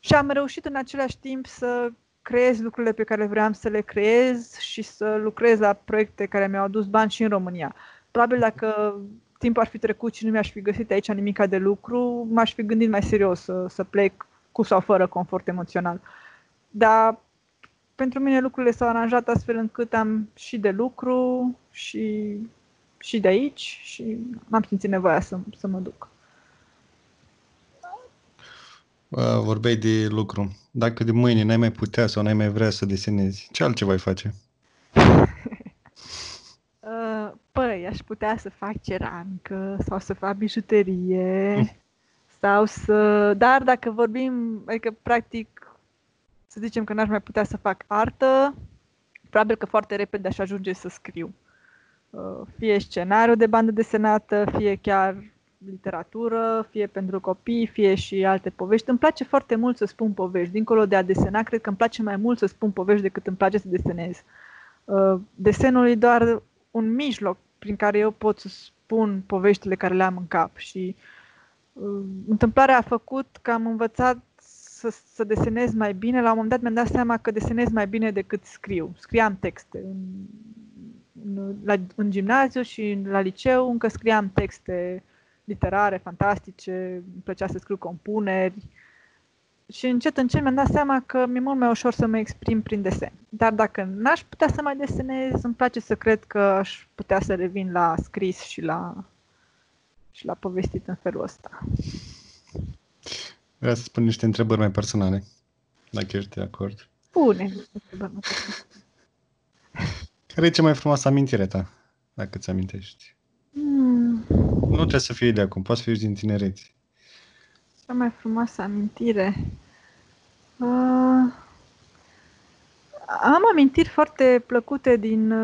și am reușit în același timp să creez lucrurile pe care vreau să le creez și să lucrez la proiecte care mi-au adus bani și în România. Probabil dacă timpul ar fi trecut și nu mi-aș fi găsit aici nimica de lucru, m-aș fi gândit mai serios să plec cu sau fără confort emoțional. Dar pentru mine lucrurile s-au aranjat astfel încât am și de lucru și de aici și m-am simțit nevoia să mă duc. Vorbeai de lucru. Dacă de mâine n-ai mai putea sau n-ai mai vrea să desenezi, ce altceva ai face? Păi, aș putea să fac ceramică sau să fac bijuterie sau să... Dar dacă vorbim, adică practic să zicem că n-aș mai putea să fac artă, probabil că foarte repede aș ajunge să scriu. Fie scenariu de bandă desenată, fie chiar literatură, fie pentru copii, fie și alte povești. Îmi place foarte mult să spun povești. Dincolo de a desena, cred că îmi place mai mult să spun povești decât îmi place să desenez. Desenul e doar un mijloc prin care eu pot să spun poveștile care le am în cap. Și întâmplarea a făcut că am învățat să desenez mai bine. La un moment dat mi-am dat seama că desenez mai bine decât scriu. Scriam texte. În gimnaziu și la liceu încă scriam texte literare, fantastice, îmi plăcea să scriu compuneri. Și încet, încet mi-am dat seama că mi-e mult mai ușor să mă exprim prin desen. Dar dacă n-aș putea să mai desenez, îmi place să cred că aș putea să revin la scris și la povestit în felul ăsta. Vreau să-ți pun niște întrebări mai personale, dacă ești de acord. Pune niște întrebări mai personale. Care e cea mai frumoasă amintire ta, dacă ți amintești? Nu trebuie să fie de acum, poți fi din tinerețe. Cea mai frumoasă amintire? Am amintiri foarte plăcute din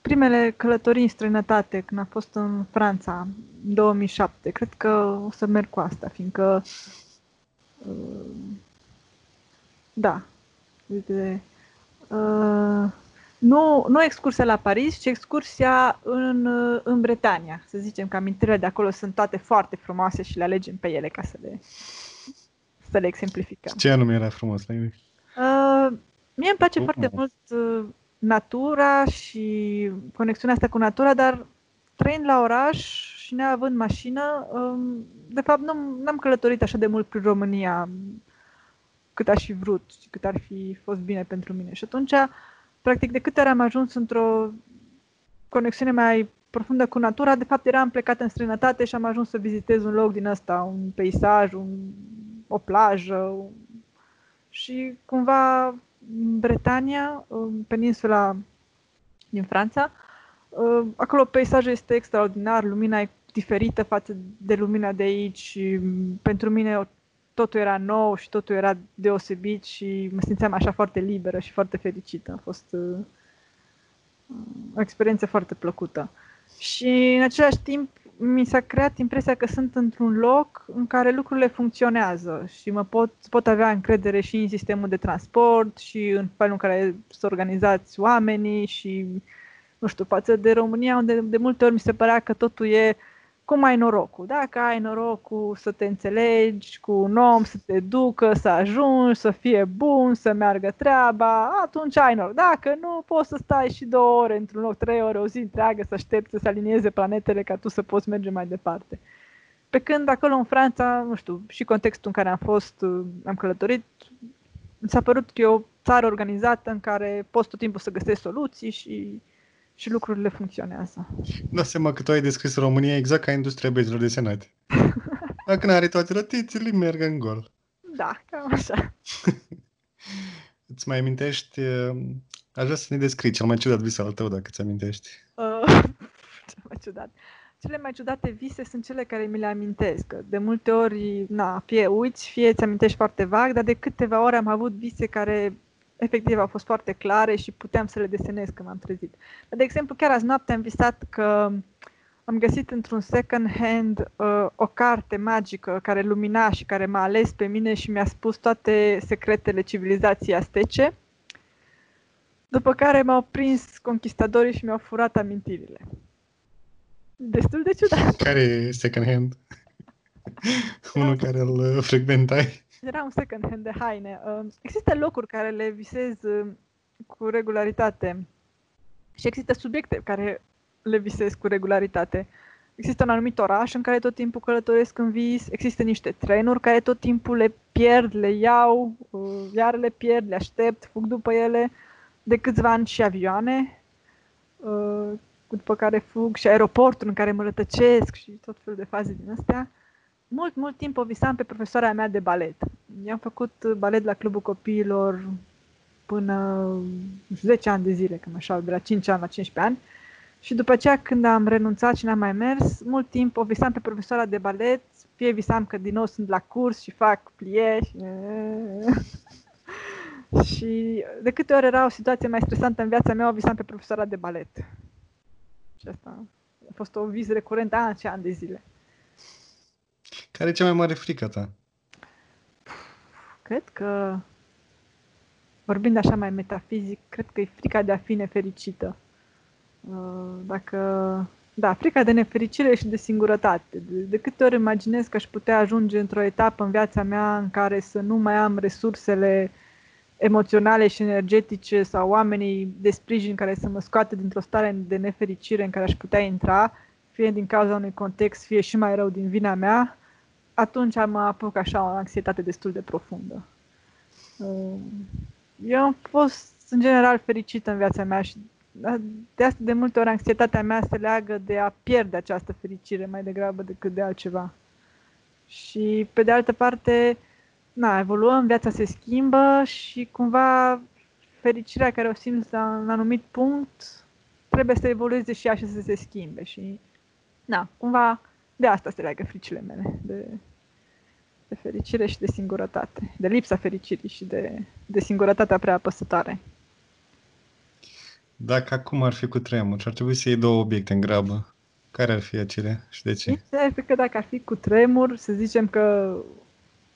primele călătorii în străinătate, când am fost în Franța, în 2007. Cred că o să merg cu asta, fiindcă... da. Nu excursia la Paris, ci excursia în Bretania. Să zicem că amintirile de acolo sunt toate foarte frumoase și le alegem pe ele ca să le exemplificăm. Ce anume era frumos la ei? Mie îmi place foarte mult natura și conexiunea asta cu natura, dar trăind la oraș și neavând mașină, de fapt n-am călătorit așa de mult prin România cât aș fi vrut și cât ar fi fost bine pentru mine. Și atunci, practic, de câte ori am ajuns într-o conexiune mai profundă cu natura, de fapt eram plecată în străinătate și am ajuns să vizitez un loc din ăsta, un peisaj, o plajă. Și cumva Bretania, peninsula din Franța, acolo peisajul este extraordinar, lumina e diferită față de lumina de aici. Pentru mine totul era nou și totul era deosebit și mă simțeam așa foarte liberă și foarte fericită. A fost o experiență foarte plăcută. Și în același timp mi s-a creat impresia că sunt într-un loc în care lucrurile funcționează și pot avea încredere și în sistemul de transport și în felul în care se organizați oamenii și, nu știu, față de România, unde de multe ori mi se părea că totul e cum ai norocul. Dacă ai norocul să te înțelegi cu un om, să te ducă, să ajungi, să fie bun, să meargă treaba, atunci ai noroc. Dacă nu, poți să stai și 2 ore într-un loc, 3 ore, o zi întreagă, să aștepți să se alinieze planetele ca tu să poți merge mai departe. Pe când acolo în Franța, nu știu, și contextul în care am călătorit, mi s-a părut că e o țară organizată în care poți tot timpul să găsești soluții și lucrurile funcționează. Da, seama că tu ai descris România exact ca industria bezilor desenate. Dacă n-are toate rătițele, merg în gol. Da, cam așa. Îți mai amintești? Aș vrea să ne descrii cel mai ciudat vis al tău, dacă îți amintești. Cel mai ciudat. Cele mai ciudate vise sunt cele care mi le amintesc. De multe ori, fie uiți, fie îți amintești foarte vag, dar de câteva ori am avut vise care efectiv au fost foarte clare și puteam să le desenez când m-am trezit. De exemplu, chiar azi noapte am visat că am găsit într-un second hand o carte magică care lumina și care m-a ales pe mine și mi-a spus toate secretele civilizației astece, după care m-au prins conquistadorii și mi-au furat amintirile. Destul de ciudat. Care e second hand? Unul care îl frecventai? Era un second hand de haine. Există locuri care le visez cu regularitate și există subiecte care le visez cu regularitate. Există un anumit oraș în care tot timpul călătoresc în vis, există niște trenuri care tot timpul le pierd, le iau, iar le pierd, le aștept, fug după ele. De câțiva ani și avioane, după care fug, și aeroportul în care mă rătăcesc și tot felul de faze din astea. Mult timp o visam pe profesoara mea de balet. I-am făcut balet la Clubul Copiilor până 10 ani de zile, cam așa, de la 5 ani la 15 ani. Și după aceea, când am renunțat și n-am mai mers, mult timp o visam pe profesoara de balet, fie visam că din nou sunt la curs și fac plie și de câte ori era o situație mai stresantă în viața mea, o visam pe profesoara de balet. Și asta a fost o vis recurentă an și an de zile. Care e cea mai mare frică ta? Cred că, vorbind așa mai metafizic, cred că e frica de a fi nefericită. Frica de nefericire și de singurătate. De câte ori imaginez că aș putea ajunge într-o etapă în viața mea în care să nu mai am resursele emoționale și energetice sau oamenii de sprijin care să mă scoată dintr-o stare de nefericire în care aș putea intra, fie din cauza unui context, fie și mai rău din vina mea, atunci mă apuc așa o anxietate destul de profundă. Eu am fost, în general, fericită în viața mea și de asta de multe ori anxietatea mea se leagă de a pierde această fericire mai degrabă decât de altceva. Și, pe de altă parte, evoluăm, viața se schimbă și cumva fericirea care o simți la un anumit punct trebuie să evolueze și ea și să se schimbe. Și, na, cumva de asta se leagă fricile mele, de fericire și de singurătate, de lipsa fericirii și de singurătatea prea apăsătoare. Dacă acum ar fi cu tremur și ar trebui să iei două obiecte în grabă, care ar fi acele și de ce? Cred că dacă ar fi cu tremur, să zicem că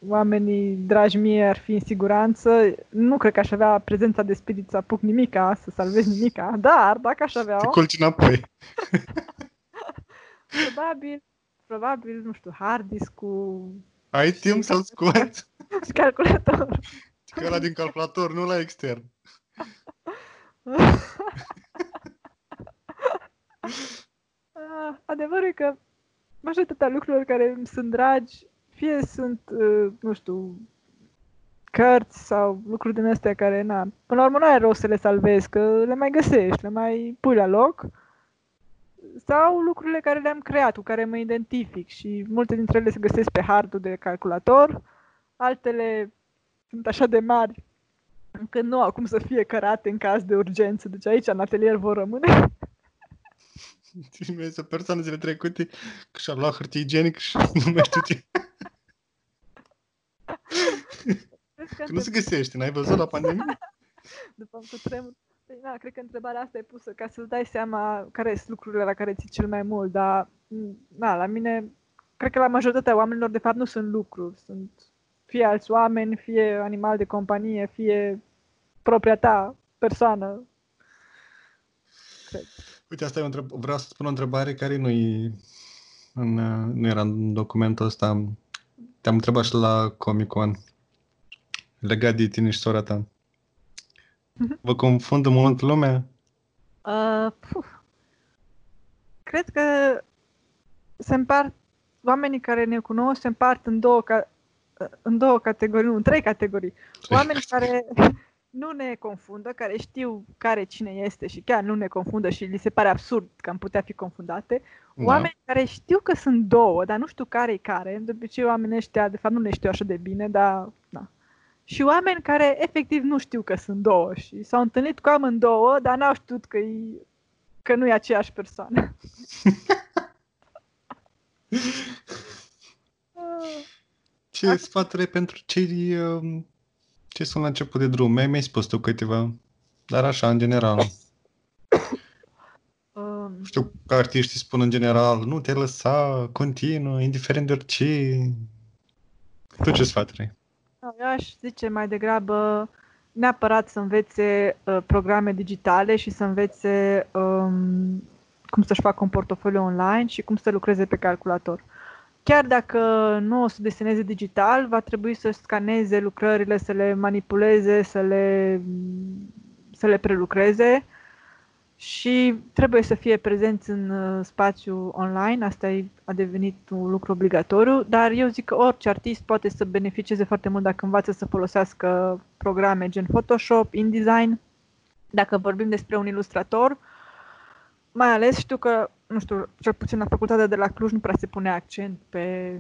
oamenii dragi mie ar fi în siguranță, nu cred că aș avea prezența de spirit să apuc nimica, să salvez nimica, dar dacă aș avea-o... Te culci înapoi. Probabil, nu știu, hard disk-ul... Ai timp să-l scoți? Și calculator. Că ăla din calculator, nu la extern. Adevărul e că majoritatea lucrurilor care îmi sunt dragi, fie sunt, nu știu, cărți sau lucruri din astea care, na, până la urmă nu ai rost să le salvezi, că le mai găsești, le mai pui la loc, sau lucrurile care le-am creat, cu care mă identific și multe dintre ele se găsesc pe hardul de calculator, altele sunt așa de mari încât nu au cum să fie cărate în caz de urgență, deci aici în atelier vor rămâne. Și mi-a zis o persoană zile trecute că și-a luat hârtie igienică și nu mai știu ce. Că nu se găsește, n-ai văzut la pandemie? După un cutremur. Păi, na, cred că întrebarea asta e pusă ca să-ți dai seama care sunt lucrurile la care ții cel mai mult, dar na, la mine, cred că la majoritatea oamenilor, de fapt, nu sunt lucruri. Sunt fie alți oameni, fie animal de companie, fie propria ta persoană. Cred. Uite, asta e vreau să-ți pun o întrebare care nu era în documentul ăsta. Te-am întrebat și la Comic-Con legat de tine și sora ta. Vă confundă mult lumea? Cred că se împart, oamenii care ne cunosc se împart în două categorii, nu, în trei categorii. Oamenii care nu ne confundă, care știu care cine este și chiar nu ne confundă și li se pare absurd că am putea fi confundate. Oameni care știu că sunt două, dar nu știu care-i care. De obicei oamenii ăștia, de fapt, nu le știu așa de bine, dar... Na. Și oameni care efectiv nu știu că sunt două și s-au întâlnit cu amândouă, dar n-au știut că nu e aceeași persoană. Ce sfaturi ai pentru cei ce sunt la început de drum? Mi-ai spus tu câteva, dar așa, în general. Știu că artiștii spun în general, nu te lăsa, continuă, indiferent de orice. Tu ce sfaturi ai? Eu aș zice mai degrabă neapărat să învețe programe digitale și să învețe cum să-și facă un portofoliu online și cum să lucreze pe calculator. Chiar dacă nu o să deseneze digital, va trebui să scaneze lucrările, să le manipuleze, să le prelucreze și trebuie să fie prezenți în spațiu online. Asta a devenit un lucru obligatoriu, dar eu zic că orice artist poate să beneficieze foarte mult dacă învață să folosească programe gen Photoshop, InDesign. Dacă vorbim despre un ilustrator, mai ales știu că, nu știu, cel puțin la facultatea de la Cluj nu prea se pune accent pe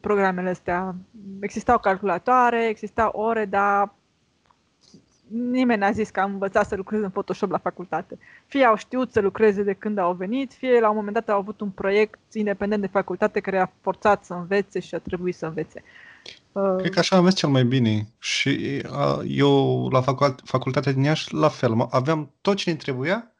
programele astea. Existau calculatoare, existau ore, dar nimeni n-a zis că am învățat să lucrez în Photoshop la facultate. Fie au știut să lucreze de când au venit, fie la un moment dat au avut un proiect independent de facultate care a forțat să învețe și a trebuit să învețe. Cred că așa am mers cel mai bine. Și eu la facultatea din Iași, la fel, aveam tot ce ne trebuia,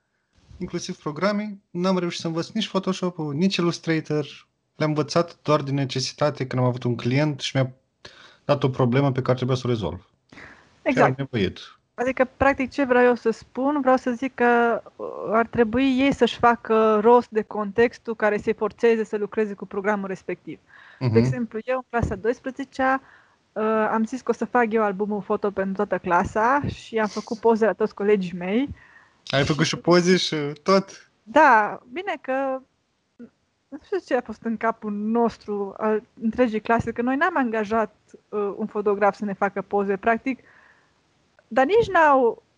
inclusiv programe. N-am reușit să învăț nici Photoshop-ul, nici Illustrator. Le-am învățat doar din necesitate când am avut un client și mi-a dat o problemă pe care trebuia să o rezolv. Exact. Chiar nevoit. Adică, practic, ce vreau eu să spun? Vreau să zic că ar trebui ei să-și facă rost de contextul care să-i forțeze să lucreze cu programul respectiv. De exemplu, eu în clasa 12-a am zis că o să fac eu albumul foto pentru toată clasa și am făcut poze la toți colegii mei. Ai făcut și poze și tot? Da, bine că nu știu ce a fost în capul nostru al întregii clase, că noi n-am angajat un fotograf să ne facă poze, practic, dar nici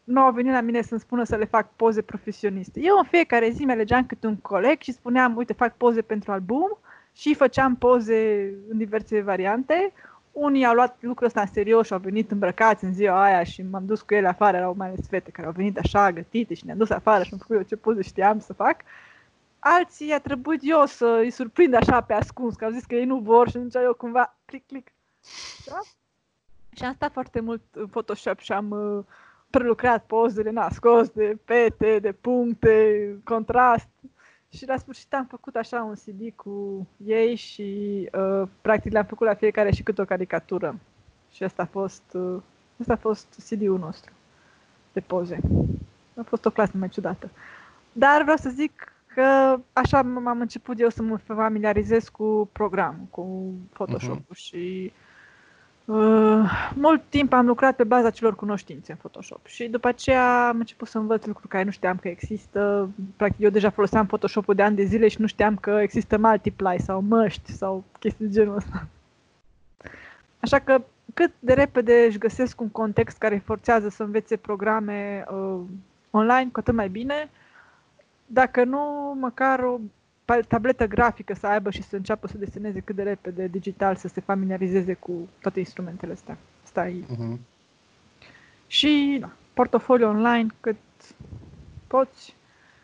n-au venit la mine să-mi spună să le fac poze profesioniste. Eu în fiecare zi mi-alegeam câte un coleg și spuneam, uite, fac poze pentru album și făceam poze în diverse variante. unii au luat lucrul ăsta în serios și au venit îmbrăcați în ziua aia și m-am dus cu ele afară, erau mai ales fete care au venit așa gătite și ne-am dus afară și am făcut eu ce poze știam să fac. Alții a trebuit eu să îi surprind așa pe ascuns, că au zis că ei nu vor și atunci eu cumva clic, clic. Da? Și am stat foarte mult în Photoshop și am prelucrat pozele, n-a scos de pete, de puncte, contrast. Și la sfârșit am făcut așa un CD cu ei și practic le-am făcut la fiecare și câte o caricatură. Și asta a fost CD-ul nostru de poze. A fost o clasă mai ciudată. Dar vreau să zic că așa m-am început eu să mă familiarizez cu programul, cu Photoshop-ul și mult timp am lucrat pe baza celor cunoștințe în Photoshop și după aceea am început să învăț lucruri care nu știam că există. Practic eu deja foloseam Photoshop-ul de ani de zile și nu știam că există Multiply sau măști sau chestii de genul ăsta. Așa că cât de repede își găsesc un context care îi forțează să învețe programe online, cu atât mai bine. Dacă nu, măcar o tabletă grafică să aibă și să înceapă să deseneze cât de repede digital, să se familiarizeze cu toate instrumentele astea. Și da, portofoliu online cât poți.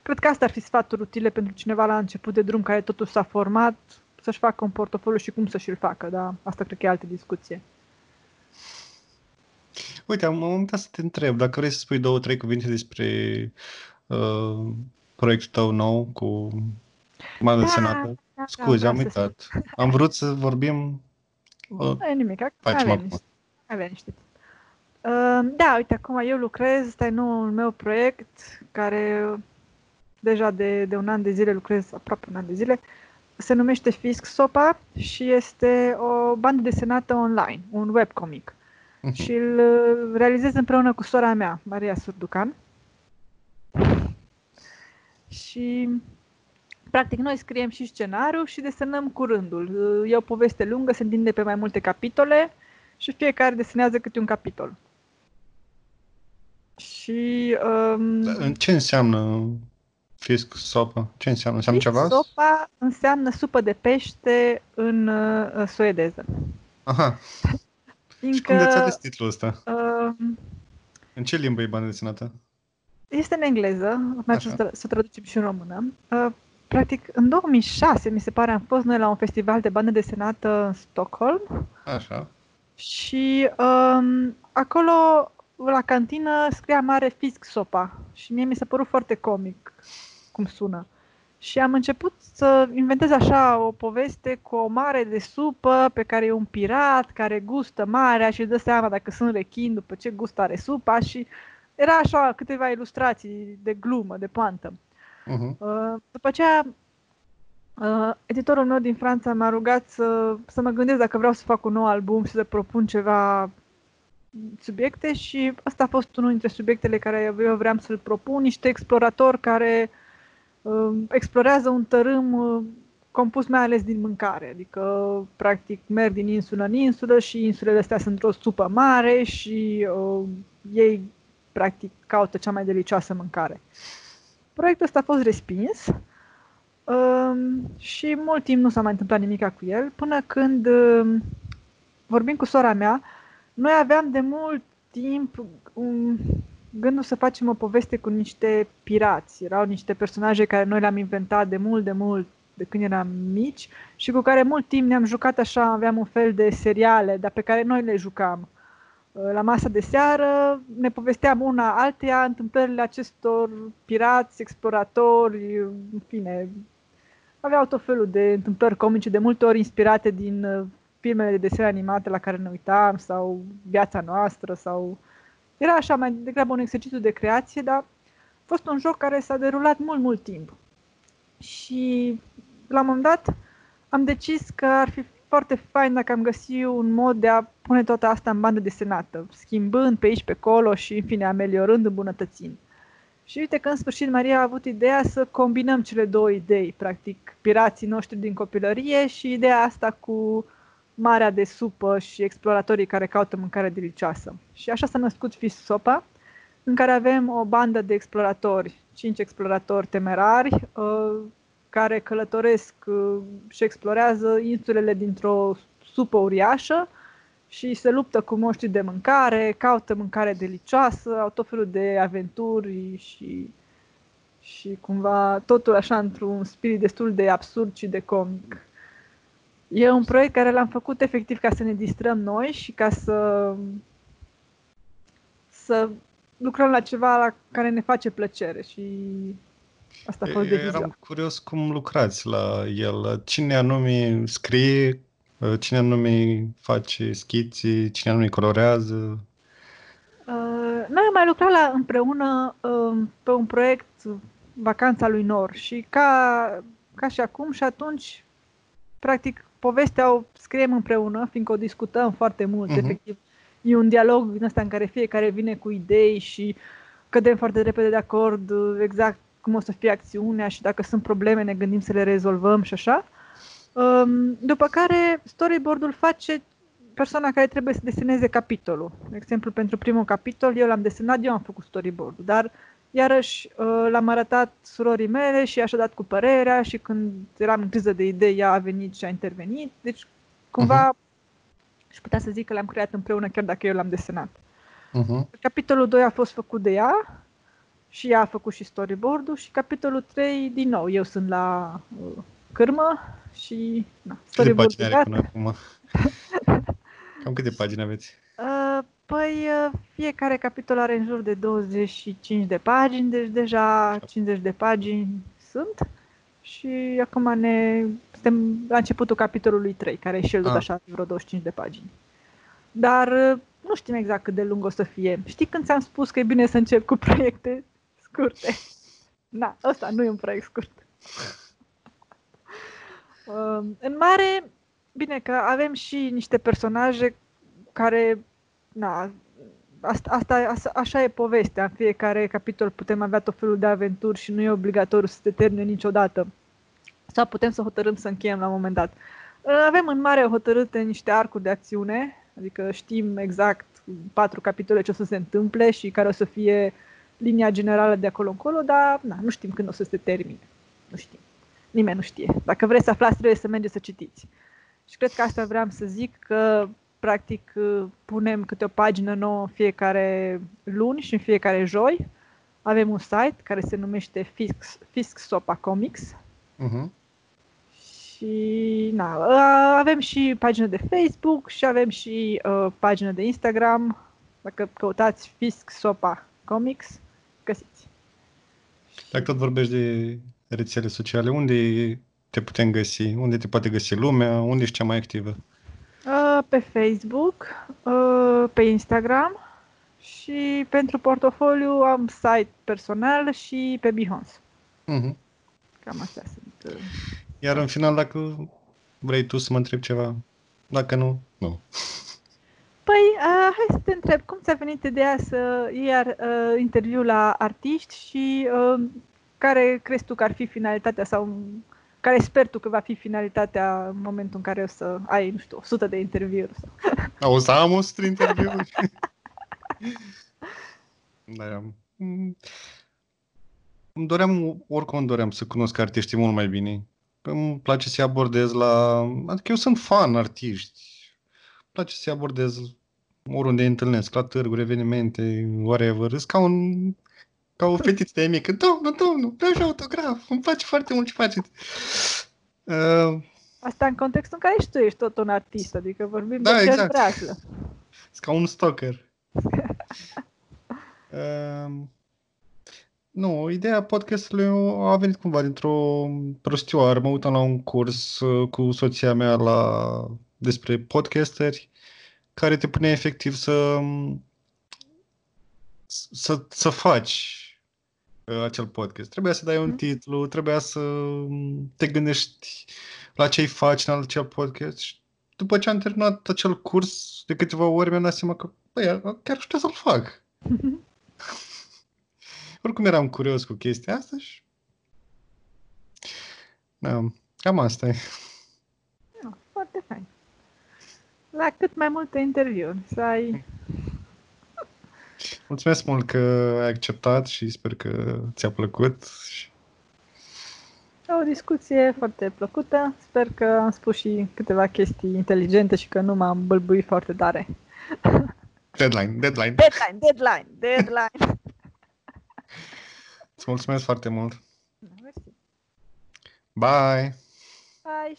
Cred că asta ar fi sfaturi utile pentru cineva la început de drum care totuși s-a format, să-și facă un portofoliu și cum să-și-l facă, dar asta cred că e altă discuție. Uite, am uitat să te întreb, dacă vrei să spui 2-3 cuvinte despre proiectul tău nou cu m-a desenată. Da, scuze, am uitat. Am vrut să vorbim... Nu e nimic, avem niște timp. Da, uite, acum eu lucrez, ăsta e noul meu proiect, care deja de un an de zile lucrez, aproape un an de zile, se numește Fisksoppa și este o bandă desenată online, un webcomic. Și îl realizez împreună cu sora mea, Maria Surducan. Și... practic, noi scriem și scenariul și desenăm cu rândul. E o poveste lungă, se întinde pe mai multe capitole și fiecare desenează câte un capitol. Și... ce înseamnă Fisksoppa? Ce înseamnă? Înseamnă ceva? Fisksoppa înseamnă supă de pește în suedeză. Aha. Și cum de-ți ales titlul ăsta? În ce limbă e banda desenată? Este în engleză, mai să traducem și în română. Practic, în 2006, mi se pare, am fost noi la un festival de bandă desenată în Stockholm. Așa. Și acolo, la cantină, scria mare Fisksoppa. Și mie mi s-a părut foarte comic cum sună. Și am început să inventez așa o poveste cu o mare de supă pe care e un pirat, care gustă marea și își dă seama dacă sunt rechin, după ce gust are supa. Și era așa câteva ilustrații de glumă, de poantă. După aceea, editorul meu din Franța m-a rugat să mă gândesc dacă vreau să fac un nou album și să propun ceva subiecte și ăsta a fost unul dintre subiectele care eu vreau să-l propun, niște exploratori care explorează un tărâm compus mai ales din mâncare, adică practic merg din insulă în insulă și insulele astea sunt într-o supă mare și ei practic caută cea mai delicioasă mâncare. Proiectul ăsta a fost respins și mult timp nu s-a mai întâmplat nimica cu el, până când, vorbind cu sora mea, noi aveam de mult timp gândul să facem o poveste cu niște pirați. Erau niște personaje care noi le-am inventat de mult, de când eram mici și cu care mult timp ne-am jucat așa, aveam un fel de seriale, dar pe care noi le jucam. La masa de seară ne povesteam una alteia întâmplările acestor pirați, exploratori, în fine. Aveau tot felul de întâmplări comice, de multe ori inspirate din filmele de desene animate la care ne uitam sau viața noastră. Sau... era așa mai degrabă un exercițiu de creație, dar a fost un joc care s-a derulat mult timp. Și la un moment dat am decis că ar fi foarte fain dacă am găsit un mod de a pune toată asta în bandă desenată, schimbând pe aici, pe acolo și, în fine, ameliorând, îmbunătățind. Și uite că, în sfârșit, Maria a avut ideea să combinăm cele două idei, practic, pirații noștri din copilărie și ideea asta cu marea de supă și exploratorii care caută mâncare delicioasă. Și așa s-a născut Fisksoppa, în care avem o bandă de exploratori, 5 exploratori temerari, care călătoresc și explorează insulele dintr-o supă uriașă și se luptă cu monștri de mâncare, caută mâncare delicioasă, au tot felul de aventuri și cumva totul așa într-un spirit destul de absurd și de comic. E un proiect care l-am făcut efectiv ca să ne distrăm noi și ca să lucrăm la ceva la care ne face plăcere și asta a fost decizia. Eram curios cum lucrați la el. Cine anume scrie, cine anume face schiții, cine anume colorează? Noi am mai lucrat împreună pe un proiect, Vacanța lui Nor, și ca și acum și atunci, practic, povestea o scriem împreună, fiindcă o discutăm foarte mult, efectiv. E un dialog din ăsta în care fiecare vine cu idei și cădem foarte repede de acord exact cum o să fie acțiunea și dacă sunt probleme ne gândim să le rezolvăm și așa. După care storyboard-ul face persoana care trebuie să deseneze capitolul. De exemplu, pentru primul capitol eu l-am desenat, eu am făcut storyboard-ul, dar iarăși l-am arătat surorii mele și ea și-a dat cu părerea și când eram în criză de idei ea a venit și a intervenit. Deci cumva și putea să zic că l-am creat împreună chiar dacă eu l-am desenat. Capitolul 2 a fost făcut de ea și ea a făcut și storyboard-ul și capitolul 3 din nou eu sunt la cârmă și storyboard-ul de pagini are până acum? Cam câte pagini aveți? Păi fiecare capitol are în jur de 25 de pagini, deci deja 50 de pagini sunt și acum suntem la începutul capitolului 3, care e și el tot așa vreo 25 de pagini. Dar nu știm exact cât de lung o să fie. Știi când ți-am spus că e bine să încep cu proiecte scurte? Na, ăsta nu e un proiect scurt. În mare, bine că avem și niște personaje care, așa e povestea. În fiecare capitol putem avea tot felul de aventuri și nu e obligatoriu să se termine niciodată. Sau putem să hotărâm să încheiem la un moment dat. Avem în mare hotărâte niște arcuri de acțiune, adică știm exact 4 capitole ce o să se întâmple și care o să fie linia generală de acolo încolo, dar nu știm când o să se termine. Nu știm. Nimeni nu știe. Dacă vreți să aflați, trebuie să mergeți să citiți. Și cred că asta vreau să zic, că practic punem câte o pagină nouă în fiecare luni și în fiecare joi. Avem un site care se numește Fisksoppa Comics. Și avem și pagină de Facebook și avem și pagină de Instagram. Dacă căutați Fisksoppa Comics, găsiți. Dacă tot vorbești de rețele sociale, unde te putem găsi? Unde te poate găsi lumea? Unde ești cea mai activă? Pe Facebook, pe Instagram și pentru portofoliu am site personal și pe Behance. Cam astea sunt. Iar în final, dacă vrei tu să mă întrebi ceva, dacă nu, nu. Păi, hai să te întreb, cum ți-a venit ideea să iei interviu la artiști și care crezi tu că ar fi finalitatea sau care sper tu că va fi finalitatea în momentul în care o să ai, nu știu, 100 de interviuri? O să am 100 de interviuri? Da. Oricum doream să cunosc artiștii mult mai bine. Îmi place să-i abordez Adică eu sunt fan artiști. Îmi place să-i abordez oriunde îi întâlnesc, la târguri, evenimente, whatever. Sunt ca o fetiță de-aia mică. Domnul, vreau și autograf. Îmi place foarte mult ce faceți. Asta în contextul în care și tu ești tot un artist. Adică vorbim de ce îl preaslă. Sunt ca un stalker. Nu, ideea podcastului a venit cumva dintr-o prostioară. Mă uitam la un curs cu soția mea despre podcasteri care te pune efectiv să faci acel podcast. Trebuia să dai un titlu, trebuia să te gândești la ce-i faci în acel podcast. Și după ce am terminat acel curs, de câteva ori mi-am dat seama că chiar știu să-l fac. Oricum eram curios cu chestia asta și... cam asta e. Foarte fain. La cât mai multe interviuri să ai... Mulțumesc mult că ai acceptat și sper că ți-a plăcut. O discuție foarte plăcută. Sper că am spus și câteva chestii inteligente și că nu m-am bâlbuit foarte tare. Deadline. Îți mulțumesc foarte mult. Bye. Bye.